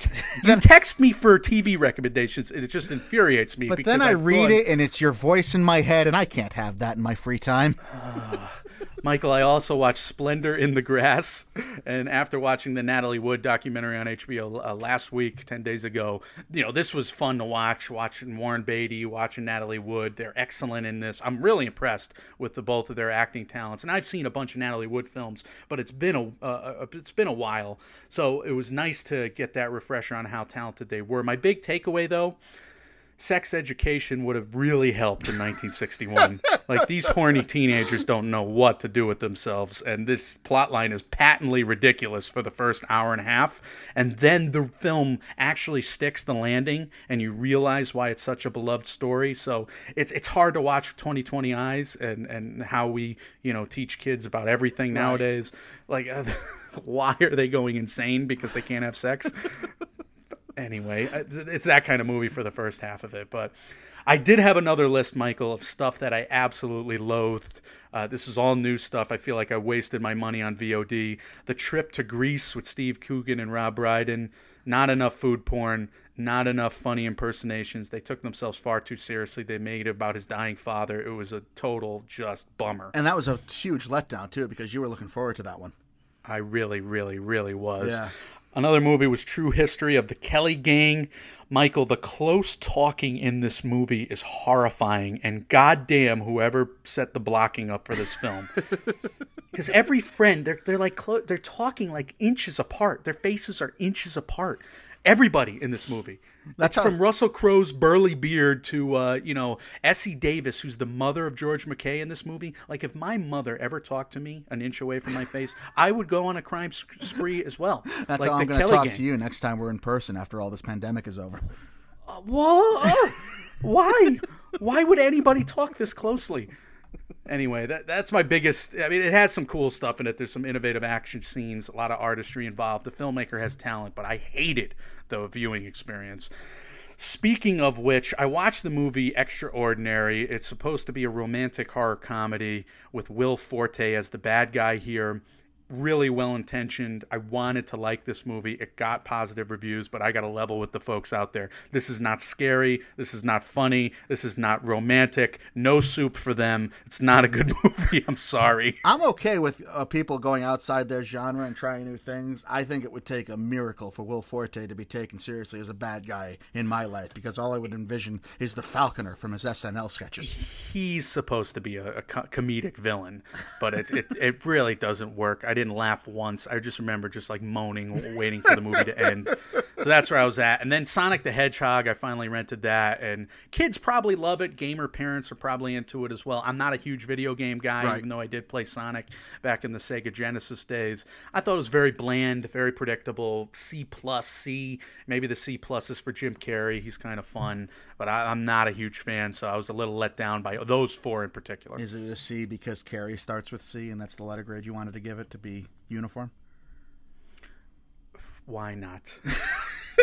you text me for TV recommendations, it just infuriates me. But because then I read it, and it's your voice in my head, and I can't have that in my free time. Michael, I also watched Splendor in the Grass, and after watching the Natalie Wood documentary on HBO last week, 10 days ago, this was fun to watch, watching Warren Beatty, watching Natalie Wood. They're excellent in this. I'm really impressed with both of their acting talents, and I've seen a bunch of Natalie Wood films, but it's been a while, so it was nice to get that refresher on how talented they were. My big takeaway, though, sex education would have really helped in 1961. Like, these horny teenagers don't know what to do with themselves, and this plotline is patently ridiculous for the first hour and a half, and then the film actually sticks the landing, and you realize why it's such a beloved story. So it's hard to watch with 20/20 eyes and how we teach kids about everything nowadays. Like, why are they going insane because they can't have sex? Anyway, it's that kind of movie for the first half of it. But I did have another list, Michael, of stuff that I absolutely loathed. This is all new stuff. I feel like I wasted my money on VOD. The Trip to Greece with Steve Coogan and Rob Brydon. Not enough food porn. Not enough funny impersonations. They took themselves far too seriously. They made it about his dying father. It was a total just bummer. And that was a huge letdown, too, because you were looking forward to that one. I really, really, really was. Yeah. Another movie was True History of the Kelly Gang. Michael, the close talking in this movie is horrifying, and goddamn whoever set the blocking up for this film. Because every friend, they're like they're talking like inches apart. Their faces are inches apart. Everybody in this movie. That's from Russell Crowe's burly beard to, Essie Davis, who's the mother of George McKay in this movie. Like, if my mother ever talked to me an inch away from my face, I would go on a crime spree as well. That's like how I'm going to talk to you next time we're in person after all this pandemic is over. What? Why? Why would anybody talk this closely? Anyway, that's my biggest... I mean, it has some cool stuff in it. There's some innovative action scenes, a lot of artistry involved. The filmmaker has talent, but I hated the viewing experience. Speaking of which, I watched the movie Extraordinary. It's supposed to be a romantic horror comedy with Will Forte as the bad guy here. Really well-intentioned. I wanted to like this movie. It got positive reviews, but I got to level with the folks out there. This is not scary. This is not funny. This is not romantic. No soup for them. It's not a good movie. I'm sorry. I'm okay with people going outside their genre and trying new things. I think it would take a miracle for Will Forte to be taken seriously as a bad guy in my life, because all I would envision is the Falconer from his SNL sketches. He's supposed to be a comedic villain, but it really doesn't work. I didn't laugh once. I just remember just like moaning, waiting for the movie to end. So that's where I was at. And then Sonic the Hedgehog, I finally rented that, and kids probably love it. Gamer parents are probably into it as well. I'm not a huge video game guy, right, even though I did play Sonic back in the Sega Genesis days. I thought it was very bland, very predictable. C+C. Maybe the C+ is for Jim Carrey. He's kind of fun, but I'm not a huge fan, so I was a little let down by those four in particular. Is it a C because Carrey starts with C and that's the letter grade you wanted to give it to be uniform? Why not?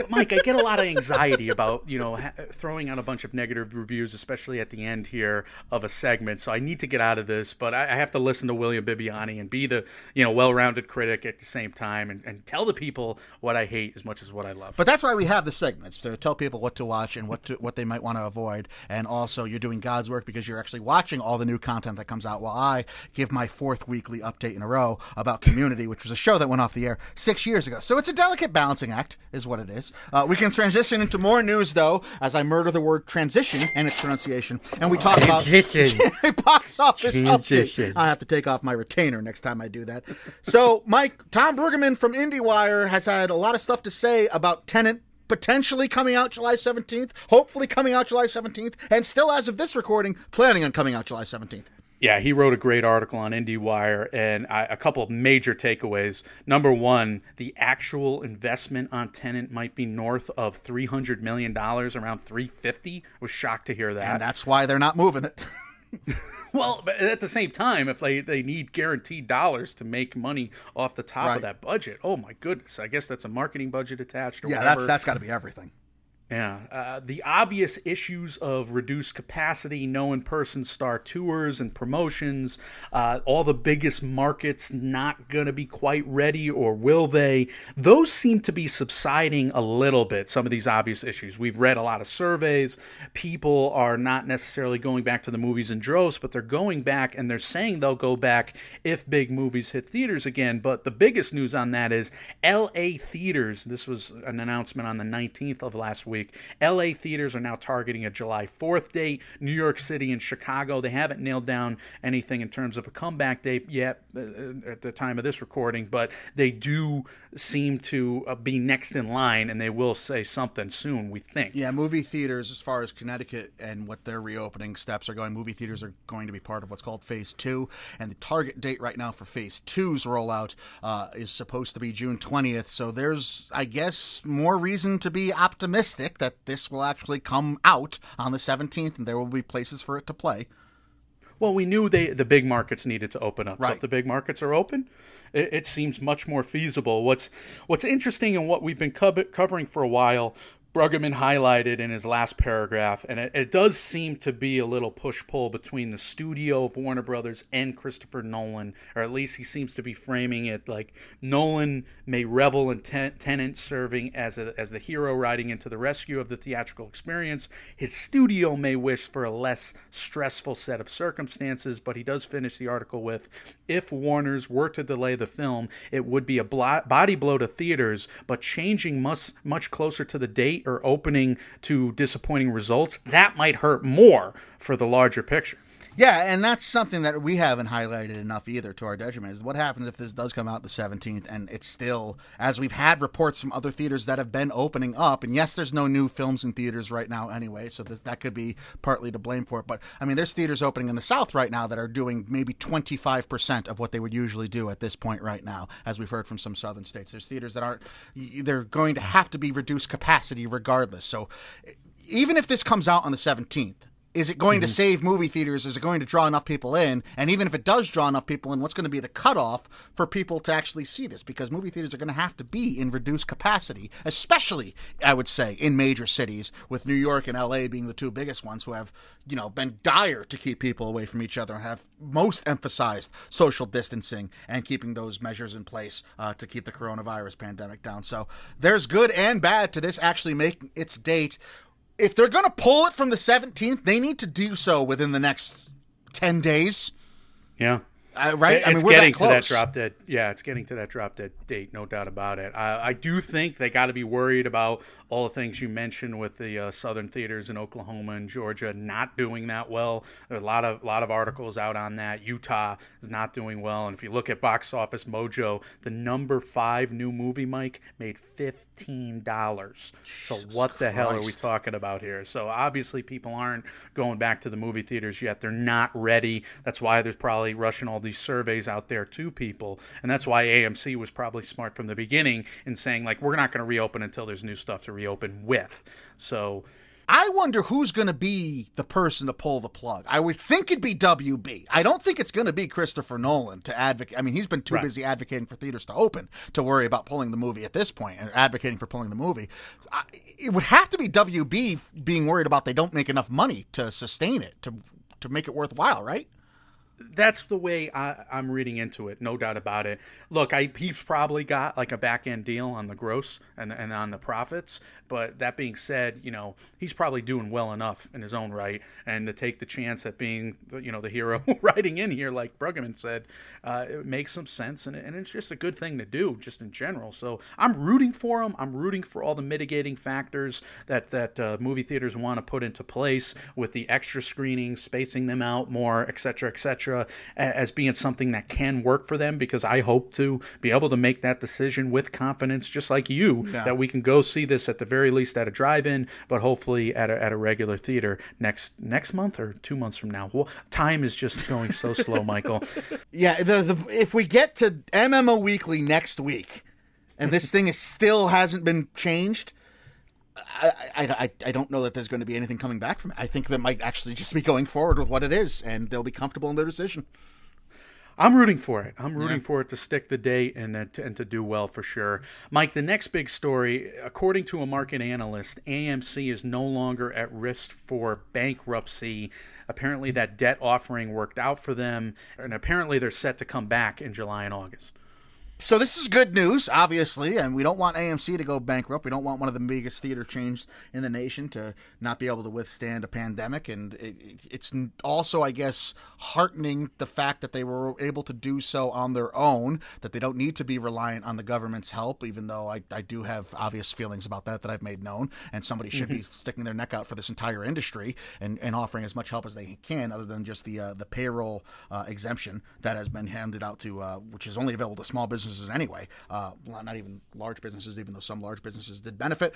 Mike, I get a lot of anxiety about, you know, throwing out a bunch of negative reviews, especially at the end here of a segment. So I need to get out of this, but I have to listen to William Bibbiani and be the, you know, well-rounded critic at the same time and tell the people what I hate as much as what I love. But that's why we have the segments, to tell people what to watch and what they might want to avoid. And also, you're doing God's work because you're actually watching all the new content that comes out, while I give my fourth weekly update in a row about Community, which was a show that went off the air 6 years ago. So it's a delicate balancing act is what it is. We can transition into more news, though, as I murder the word transition and its pronunciation, and we talk about box office update. I have to take off my retainer next time I do that. So, Mike, Tom Brueggemann from IndieWire has had a lot of stuff to say about Tenet potentially coming out July 17th, hopefully coming out July 17th, and still, as of this recording, planning on coming out July 17th. Yeah, he wrote a great article on IndieWire, and a couple of major takeaways. Number one, the actual investment on Tenet might be north of $300 million, around $350. I was shocked to hear that. And that's why they're not moving it. Well, but at the same time, if they need guaranteed dollars to make money off the top of that budget, oh my goodness, I guess that's a marketing budget attached or whatever. That's got to be everything. Yeah, the obvious issues of reduced capacity, no in-person star tours and promotions, all the biggest markets not going to be quite ready, or will they? Those seem to be subsiding a little bit, some of these obvious issues. We've read a lot of surveys. People are not necessarily going back to the movies in droves, but they're going back, and they're saying they'll go back if big movies hit theaters again. But the biggest news on that is LA theaters. This was an announcement on the 19th of last week. LA theaters are now targeting a July 4th date. New York City and Chicago, they haven't nailed down anything in terms of a comeback date yet at the time of this recording, but they do seem to be next in line, and they will say something soon, we think. Yeah, movie theaters, as far as Connecticut and what their reopening steps are going, movie theaters are going to be part of what's called Phase 2, and the target date right now for Phase 2's rollout is supposed to be June 20th, so there's, I guess, more reason to be optimistic that this will actually come out on the 17th, and there will be places for it to play. Well, we knew the big markets needed to open up. Right. So if the big markets are open, it seems much more feasible. What's interesting, and what we've been covering for a while, Brueggemann highlighted in his last paragraph, and it does seem to be a little push-pull between the studio of Warner Brothers and Christopher Nolan, or at least he seems to be framing it like Nolan may revel in Tenet serving as the hero riding into the rescue of the theatrical experience. His studio may wish for a less stressful set of circumstances, but he does finish the article with, if Warners were to delay the film, it would be a body blow to theaters, but changing much closer to the date or opening to disappointing results, that might hurt more for the larger picture. Yeah, and that's something that we haven't highlighted enough either, to our detriment, is what happens if this does come out the 17th and it's still, as we've had reports from other theaters that have been opening up, and yes, there's no new films in theaters right now anyway, so that could be partly to blame for it, but I mean, there's theaters opening in the South right now that are doing maybe 25% of what they would usually do at this point right now, as we've heard from some Southern states. There's theaters that aren't, they're going to have to be reduced capacity regardless, so even if this comes out on the 17th, is it going to save movie theaters? Is it going to draw enough people in? And even if it does draw enough people in, what's going to be the cutoff for people to actually see this? Because movie theaters are going to have to be in reduced capacity, especially, I would say, in major cities, with New York and L.A. being the two biggest ones who have, you know, been dire to keep people away from each other and have most emphasized social distancing and keeping those measures in place to keep the coronavirus pandemic down. So there's good and bad to this actually making its date. If they're going to pull it from the 17th, they need to do so within the next 10 days. Yeah. Right? I mean, we're getting that close. To that drop dead. Yeah, it's getting to that drop dead date, no doubt about it. I do think they got to be worried about all the things you mentioned with the southern theaters in Oklahoma and Georgia not doing that well. There are a lot of articles out on that. Utah is not doing well. And if you look at Box Office Mojo, the number 5 new movie, Mike, made $15. So what the hell are we talking about here? So obviously people aren't going back to the movie theaters yet. They're not ready. That's why there's probably rushing all these surveys out there to people, and that's why AMC was probably smart from the beginning in saying, like, we're not going to reopen until there's new stuff to reopen with. So I wonder who's going to be the person to pull the plug. I would think it'd be WB. I don't think it's going to be Christopher Nolan to advocate. I mean, he's been too busy advocating for theaters to open to worry about pulling the movie at this point and advocating for pulling the movie. It would have to be WB being worried about they don't make enough money to sustain it, to make it worthwhile, right? That's the way I'm reading into it, no doubt about it. Look, he's probably got like a back-end deal on the gross and on the profits, but that being said, you know, he's probably doing well enough in his own right, and to take the chance at being, you know, the hero riding in here, like Bruggeman said, it makes some sense, and it's just a good thing to do, just in general. So I'm rooting for him. I'm rooting for all the mitigating factors that movie theaters want to put into place with the extra screenings, spacing them out more, et cetera, as being something that can work for them, because I hope to be able to make that decision with confidence, just like you, that we can go see this at the very least at a drive-in, but hopefully at a regular theater next month or 2 months from now. Well, time is just going so slow, Michael. Yeah, if we get to MMO Weekly next week and this thing is still hasn't been changed, I don't know that there's going to be anything coming back from it. I think they might actually just be going forward with what it is, and they'll be comfortable in their decision. I'm rooting for it. I'm rooting for it to stick the date and to do well for sure. Mike, the next big story, according to a market analyst, AMC is no longer at risk for bankruptcy. Apparently that debt offering worked out for them, and apparently they're set to come back in July and August. So this is good news, obviously, and we don't want AMC to go bankrupt. We don't want one of the biggest theater chains in the nation to not be able to withstand a pandemic. And it's also, I guess, heartening the fact that they were able to do so on their own, that they don't need to be reliant on the government's help, even though I do have obvious feelings about that I've made known. And somebody should be sticking their neck out for this entire industry and offering as much help as they can, other than just the payroll exemption that has been handed out to, which is only available to small businesses. Anyway, not even large businesses, even though some large businesses did benefit.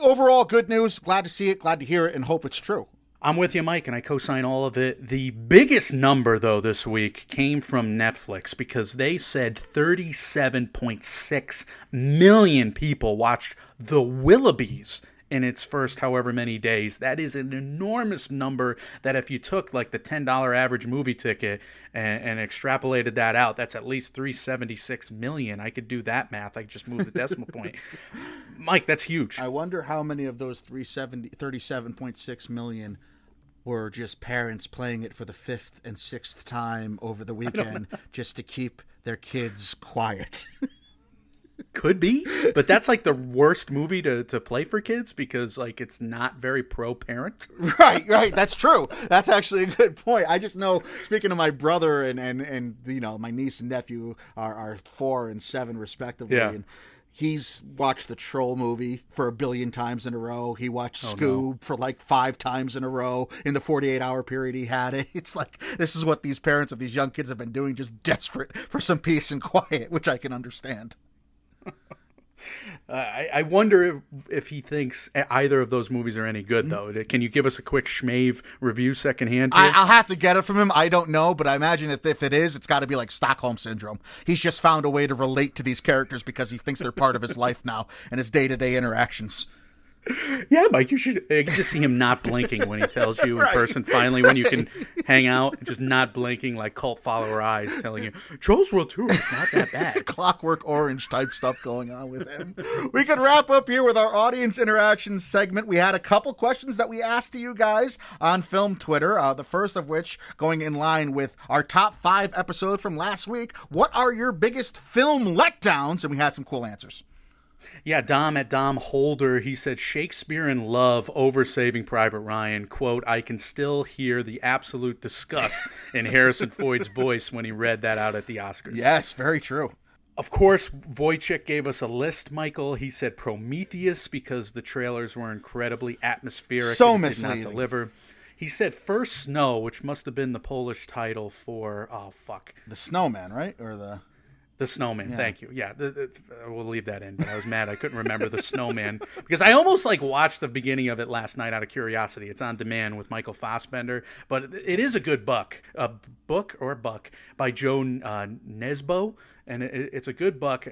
Overall, good news. Glad to see it, glad to hear it, and hope it's true. I'm with you, Mike, and I co-sign all of it. The biggest number, though, this week came from Netflix, because they said 37.6 million people watched The Willoughbys in its first however many days. That is an enormous number that if you took like the $10 average movie ticket and extrapolated that out, that's at least 376 million. I could do that math. I just moved the decimal point. Mike, that's huge. I wonder how many of those 37.6 million were just parents playing it for the 5th and 6th time over the weekend just to keep their kids quiet. Could be, but that's like the worst movie to play for kids, because like it's not very pro-parent. Right. That's true. That's actually a good point. I just know, speaking to my brother and you know, my niece and nephew are 4 and 7 respectively. Yeah. And he's watched the Troll movie for 1 billion times in a row. He watched Scoob for like 5 times in a row in the 48-hour period he had it. It's like, this is what these parents of these young kids have been doing, just desperate for some peace and quiet, which I can understand. I wonder if he thinks either of those movies are any good, though. Can you give us a quick Schmave review secondhand here? I'll have to get it from him. I don't know, but I imagine if it is, it's got to be like Stockholm Syndrome. He's just found a way to relate to these characters because he thinks they're part of his life now and his day-to-day interactions. Yeah, Mike, you should. I can just see him not blinking when he tells you in person. Finally, when you can hang out, just not blinking like cult follower eyes, telling you Trolls World Tour is not that bad. Clockwork Orange type stuff going on with him. We could wrap up here with our audience interaction segment. We had a couple questions that we asked to you guys on Film Twitter. The first of which, going in line with our top 5 episode from last week, what are your biggest film letdowns? And we had some cool answers. Yeah, Dom at Dom Holder, he said Shakespeare in Love over Saving Private Ryan. Quote, I can still hear the absolute disgust in Harrison Ford's voice when he read that out at the Oscars. Yes, very true. Of course, Wojcik gave us a list, Michael. He said Prometheus because the trailers were incredibly atmospheric and did not deliver. He said First Snow, which must have been the Polish title for, The Snowman, right? Or The Snowman, yeah. Thank you. Yeah, we'll leave that in, but I was mad I couldn't remember The Snowman because I almost watched the beginning of it last night out of curiosity. It's on demand with Michael Fassbender, but it is a good book by Joe Nesbo, and it's a good book.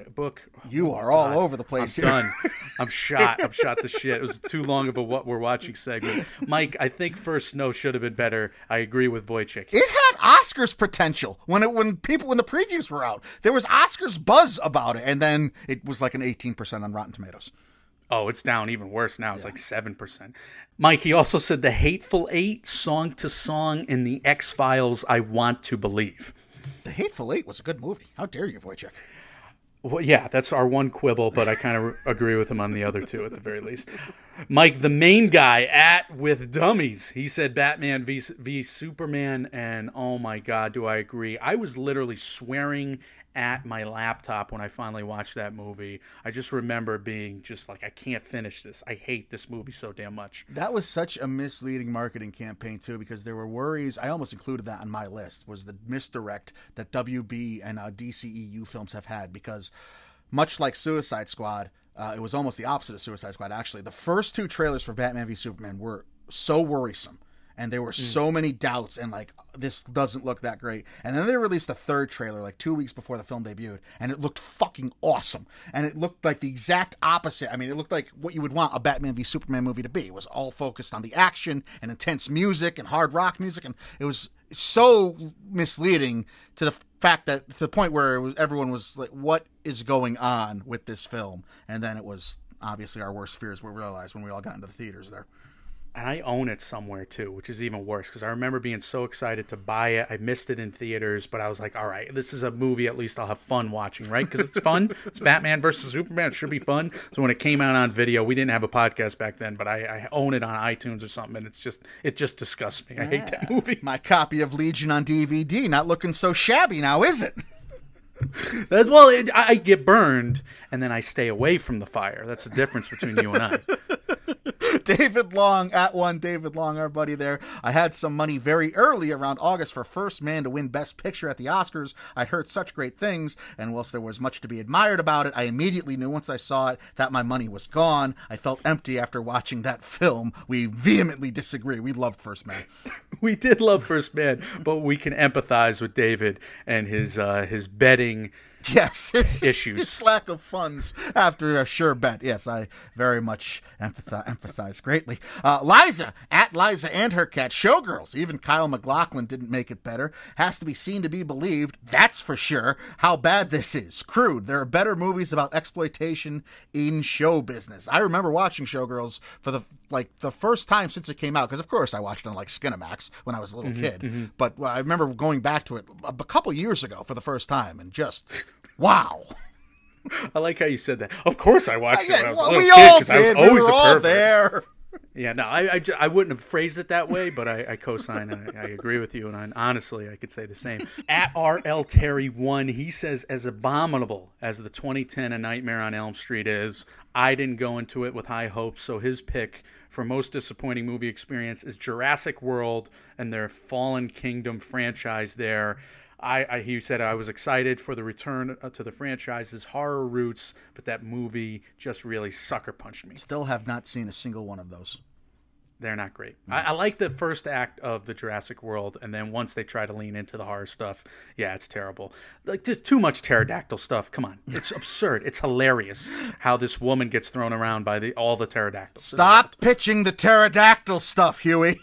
You are all over the place. I'm done. I'm shot the shit. It was too long of a what we're watching segment. Mike, I think First Snow should have been better. I agree with Wojcik. It had Oscars potential when the previews were out. There was Oscars buzz about it, and then it was like an 18% on Rotten Tomatoes. Oh, it's down even worse now. It's like 7%. Mike, he also said The Hateful Eight, Song to Song, and The X-Files, I Want to Believe. The Hateful Eight was a good movie. How dare you, Wojcik? Well, yeah, that's our one quibble, but I kind of agree with him on the other two at the very least. Mike, the main guy at With Dummies, he said Batman v Superman, and oh my God, do I agree. I was literally swearing at my laptop when I finally watched that movie. I just remember being just like, I can't finish this. I hate this movie so damn much. That was such a misleading marketing campaign too, because there were worries. I almost included that on my list, was the misdirect that WB and DCEU films have had, because much like Suicide Squad, it was almost the opposite of Suicide Squad. Actually, the first 2 trailers for Batman v Superman were so worrisome. And there were so many doubts and this doesn't look that great. And then they released a third trailer 2 weeks before the film debuted, and it looked fucking awesome. And it looked like the exact opposite. I mean, it looked like what you would want a Batman v Superman movie to be. It was all focused on the action and intense music and hard rock music. And it was so misleading to the fact that, to the point where everyone was like, what is going on with this film? And then it was obviously our worst fears we realized when we all got into the theaters there. And I own it somewhere, too, which is even worse, because I remember being so excited to buy it. I missed it in theaters, but I was like, all right, this is a movie at least I'll have fun watching, right? Because it's fun. It's Batman versus Superman. It should be fun. So when it came out on video, we didn't have a podcast back then, but I own it on iTunes or something, and it just disgusts me. I hate that movie. My copy of Legion on DVD, not looking so shabby now, is it? I get burned, and then I stay away from the fire. That's the difference between you and I. David Long, our buddy there. I had some money very early around August for First Man to win Best Picture at the Oscars. I'd heard such great things, and whilst there was much to be admired about it, I immediately knew once I saw it that my money was gone. I felt empty after watching that film. We vehemently disagree. We loved First Man. We did love First Man, but we can empathize with David and his betting issues. His lack of funds after a sure bet. Yes, I very much empathize greatly. Liza, at Liza and her cat, Showgirls. Even Kyle MacLachlan didn't make it better. Has to be seen to be believed, that's for sure, how bad this is. Crude. There are better movies about exploitation in show business. I remember watching Showgirls for the first time since it came out, because of course I watched it on Skinamax when I was a little kid. Mm-hmm. But I remember going back to it a couple years ago for the first time and just... Wow. I like how you said that. Of course I watched it when I was a little kid, because I was always a pervert. There. Yeah, no, I wouldn't have phrased it that way, but I co-sign and I agree with you. And honestly, I could say the same. At RL Terry1, he says, as abominable as the 2010 A Nightmare on Elm Street is, I didn't go into it with high hopes, so his pick for most disappointing movie experience is Jurassic World and their Fallen Kingdom franchise there. He said, I was excited for the return to the franchise's horror roots, but that movie just really sucker punched me. Still have not seen a single one of those. They're not great. I like the first act of the Jurassic World, and then once they try to lean into the horror stuff, yeah, it's terrible. Like, there's too much pterodactyl stuff. Come on. It's absurd. It's hilarious how this woman gets thrown around by all the pterodactyls. Stop pitching the pterodactyl stuff, Huey.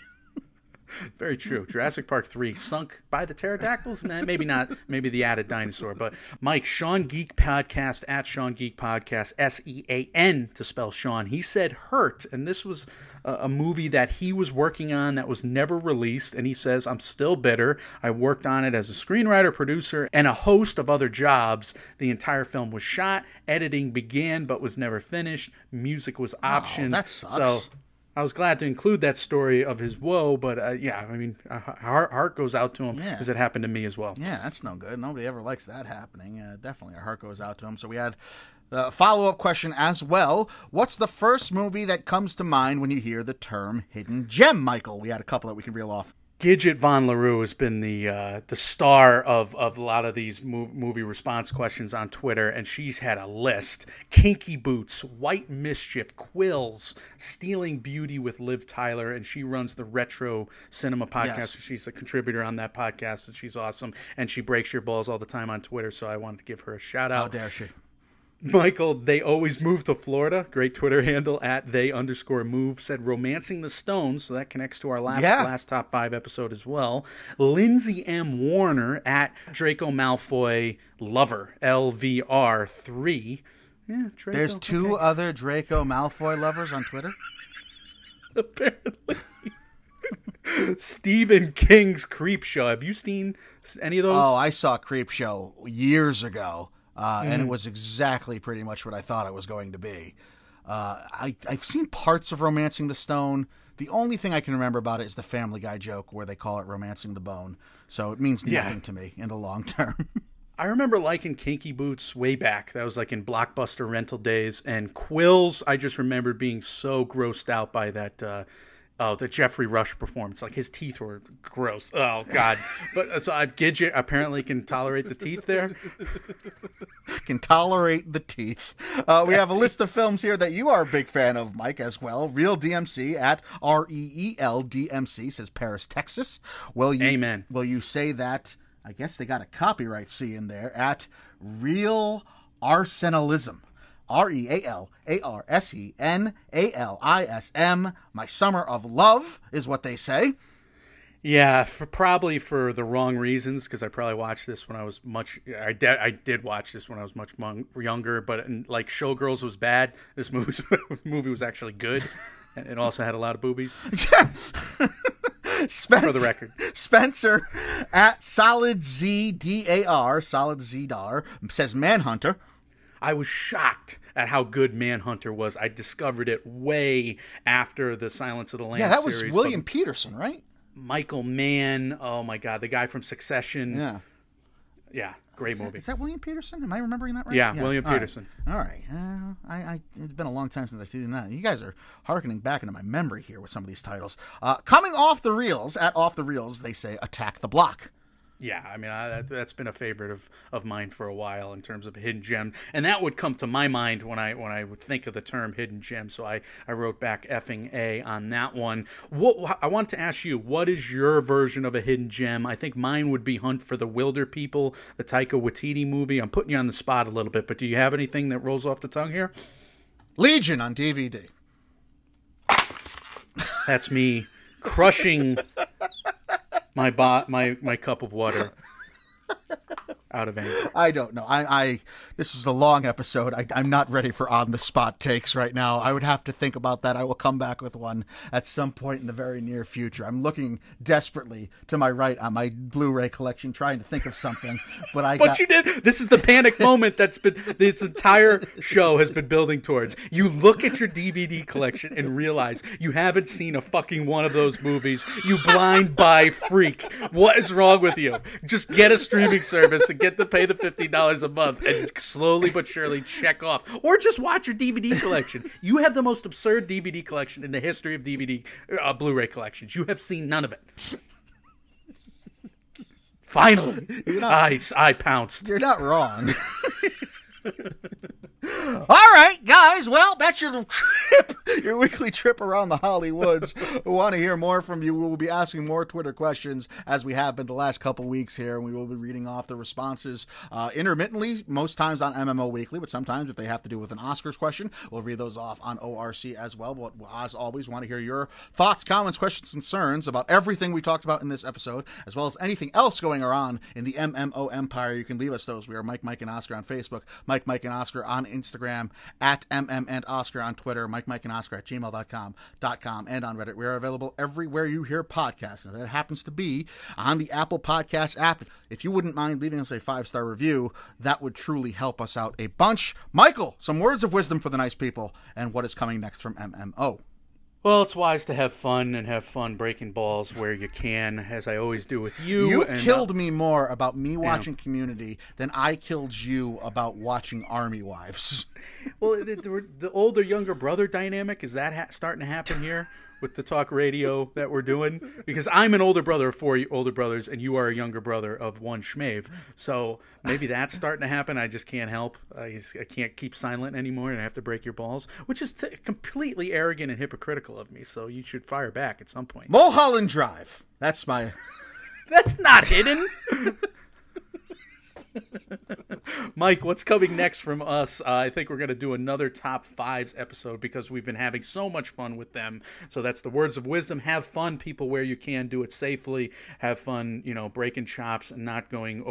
Very true. Jurassic Park 3 sunk by the pterodactyls? Nah, maybe not. Maybe the added dinosaur. But Mike, Sean Geek Podcast, at Sean Geek Podcast, SEAN to spell Sean. He said Hurt, and this was a movie that he was working on that was never released, and he says, I'm still bitter. I worked on it as a screenwriter, producer, and a host of other jobs. The entire film was shot. Editing began but was never finished. Music was optioned. Oh, that sucks. So I was glad to include that story of his woe, but heart goes out to him because it happened to me as well. Yeah, that's no good. Nobody ever likes that happening. Definitely a heart goes out to him. So we had a follow-up question as well. What's the first movie that comes to mind when you hear the term hidden gem, Michael? We had a couple that we can reel off. Gidget Von LaRue has been the star of a lot of these movie response questions on Twitter, and she's had a list. Kinky Boots, White Mischief, Quills, Stealing Beauty with Liv Tyler, and she runs the Retro Cinema Podcast. Yes. She's a contributor on that podcast, and she's awesome, and she breaks your balls all the time on Twitter, so I wanted to give her a shout-out. How dare she. Michael, They Always Move to Florida. Great Twitter handle, at @they_move, said Romancing the Stone. So that connects to our last top five episode as well. Lindsay M. Warner at Draco Malfoy Lover, LVR3. Yeah, Draco. There's two other Draco Malfoy lovers on Twitter? Apparently. Stephen King's Creepshow. Have you seen any of those? Oh, I saw Creepshow years ago. And it was exactly pretty much what I thought it was going to be. I've seen parts of Romancing the Stone. The only thing I can remember about it is the Family Guy joke where they call it Romancing the Bone. So it means nothing to me in the long term. I remember liking Kinky Boots way back. That was like in Blockbuster rental days. And Quills, I just remember being so grossed out by that the Jeffrey Rush performance. Like, his teeth were gross. Oh, God. But so Gidget apparently can tolerate the teeth there. Can tolerate the teeth. We have a list of films here that you are a big fan of, Mike, as well. Real DMC at REELDMC says Paris, Texas. Amen. Will you say that? I guess they got a copyright C in there at Real Arsenalism. REALARSENALISM. My Summer of Love is what they say. Yeah, probably for the wrong reasons, because I probably watched this when I was much... I did watch this when I was much younger, but like Showgirls was bad. This movie was actually good, and it also had a lot of boobies. Spencer, for the record. Spencer at Solid ZDAR, says Manhunter. I was shocked at how good Manhunter was. I discovered it way after the Silence of the Lambs series. Yeah, that was William Peterson, right? Michael Mann. Oh, my God. The guy from Succession. Yeah. Yeah. Great movie. Is that William Peterson? Am I remembering that right? Yeah. William Peterson. All right. It's been a long time since I've seen that. You guys are hearkening back into my memory here with some of these titles. Coming off the reels, at Off the Reels, they say Attack the Block. Yeah, I mean, that's been a favorite of mine for a while in terms of hidden gem. And that would come to my mind when I would think of the term hidden gem. So I wrote back effing A on that one. I want to ask you, what is your version of a hidden gem? I think mine would be Hunt for the Wilder People, the Taika Waititi movie. I'm putting you on the spot a little bit, but do you have anything that rolls off the tongue here? Legion on DVD. That's me crushing... My cup of water out of anger. I don't know. This is a long episode. I'm not ready for on-the-spot takes right now. I would have to think about that. I will come back with one at some point in the very near future. I'm looking desperately to my right on my Blu-ray collection, trying to think of something. But you did. This is the panic moment that's been this entire show has been building towards. You look at your DVD collection and realize you haven't seen a fucking one of those movies. You blind buy freak. What is wrong with you? Just get a streaming service and get to pay the $15 a month and slowly but surely check off, or just watch your DVD collection. You have the most absurd DVD collection in the history of DVD Blu-ray collections. You have seen none of it. Finally, I pounced. You're not wrong. All right, guys, well, that's your trip, your weekly trip around the Hollywoods. We want to hear more from you. We will be asking more Twitter questions as we have been the last couple weeks here, and we will be reading off the responses intermittently, most times on MMO Weekly, but sometimes if they have to do with an Oscars question, we'll read those off on ORC as well. But as always, want to hear your thoughts, comments, questions, concerns about everything we talked about in this episode, as well as anything else going on in the MMO empire. You can leave us those. We are Mike, Mike, and Oscar on Facebook, Mike, Mike, and Oscar on Instagram, at MM and Oscar on Twitter, Mike, Mike, and Oscar at gmail.com, and on Reddit. We are available everywhere you hear podcasts, and that happens to be on the Apple Podcast app. If you wouldn't mind leaving us a 5-star review, that would truly help us out a bunch. Michael, some words of wisdom for the nice people and what is coming next from MMO. Well, it's wise to have fun and have fun breaking balls where you can, as I always do with you. You killed me more about me watching Community than I killed you about watching Army Wives. Well, the older, younger brother dynamic, is that starting to happen here with the talk radio that we're doing? Because I'm an older brother of four older brothers, and you are a younger brother of one Schmave. So maybe that's starting to happen. I just can't help. I can't keep silent anymore, and I have to break your balls, which is completely arrogant and hypocritical of me. So you should fire back at some point. Mulholland Drive. That's my... That's not hidden. Mike, what's coming next from us? I think we're going to do another Top 5s episode because we've been having so much fun with them. So that's the words of wisdom. Have fun, people, where you can. Do it safely. Have fun, breaking chops and not going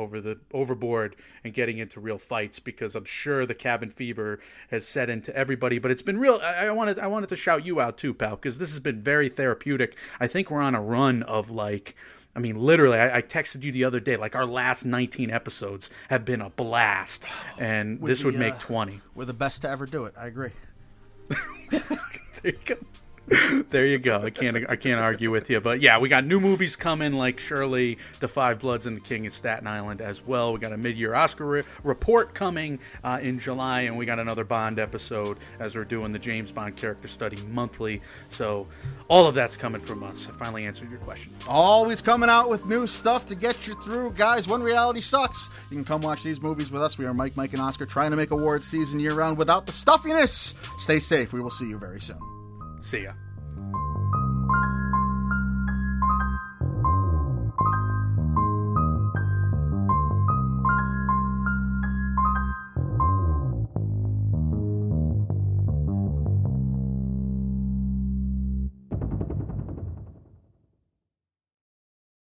overboard and getting into real fights, because I'm sure the cabin fever has set into everybody. But it's been real. I wanted to shout you out too, pal, because this has been very therapeutic. I think we're on a run of literally, I texted you the other day, our last 19 episodes have been a blast, and this would make 20. We're the best to ever do it. I agree. There you go. I can't argue with you, but yeah, we got new movies coming like Shirley, The Five Bloods, and The King of Staten Island as well. We got a mid-year Oscar report coming in July, and we got another Bond episode as we're doing the James Bond character study monthly. So all of that's coming from us. I finally answered your question. Always coming out with new stuff to get you through, guys. When reality sucks, you can come watch these movies with us. We are Mike, Mike, and Oscar, trying to make awards season year-round without the stuffiness. Stay safe. We will see you very soon. See ya.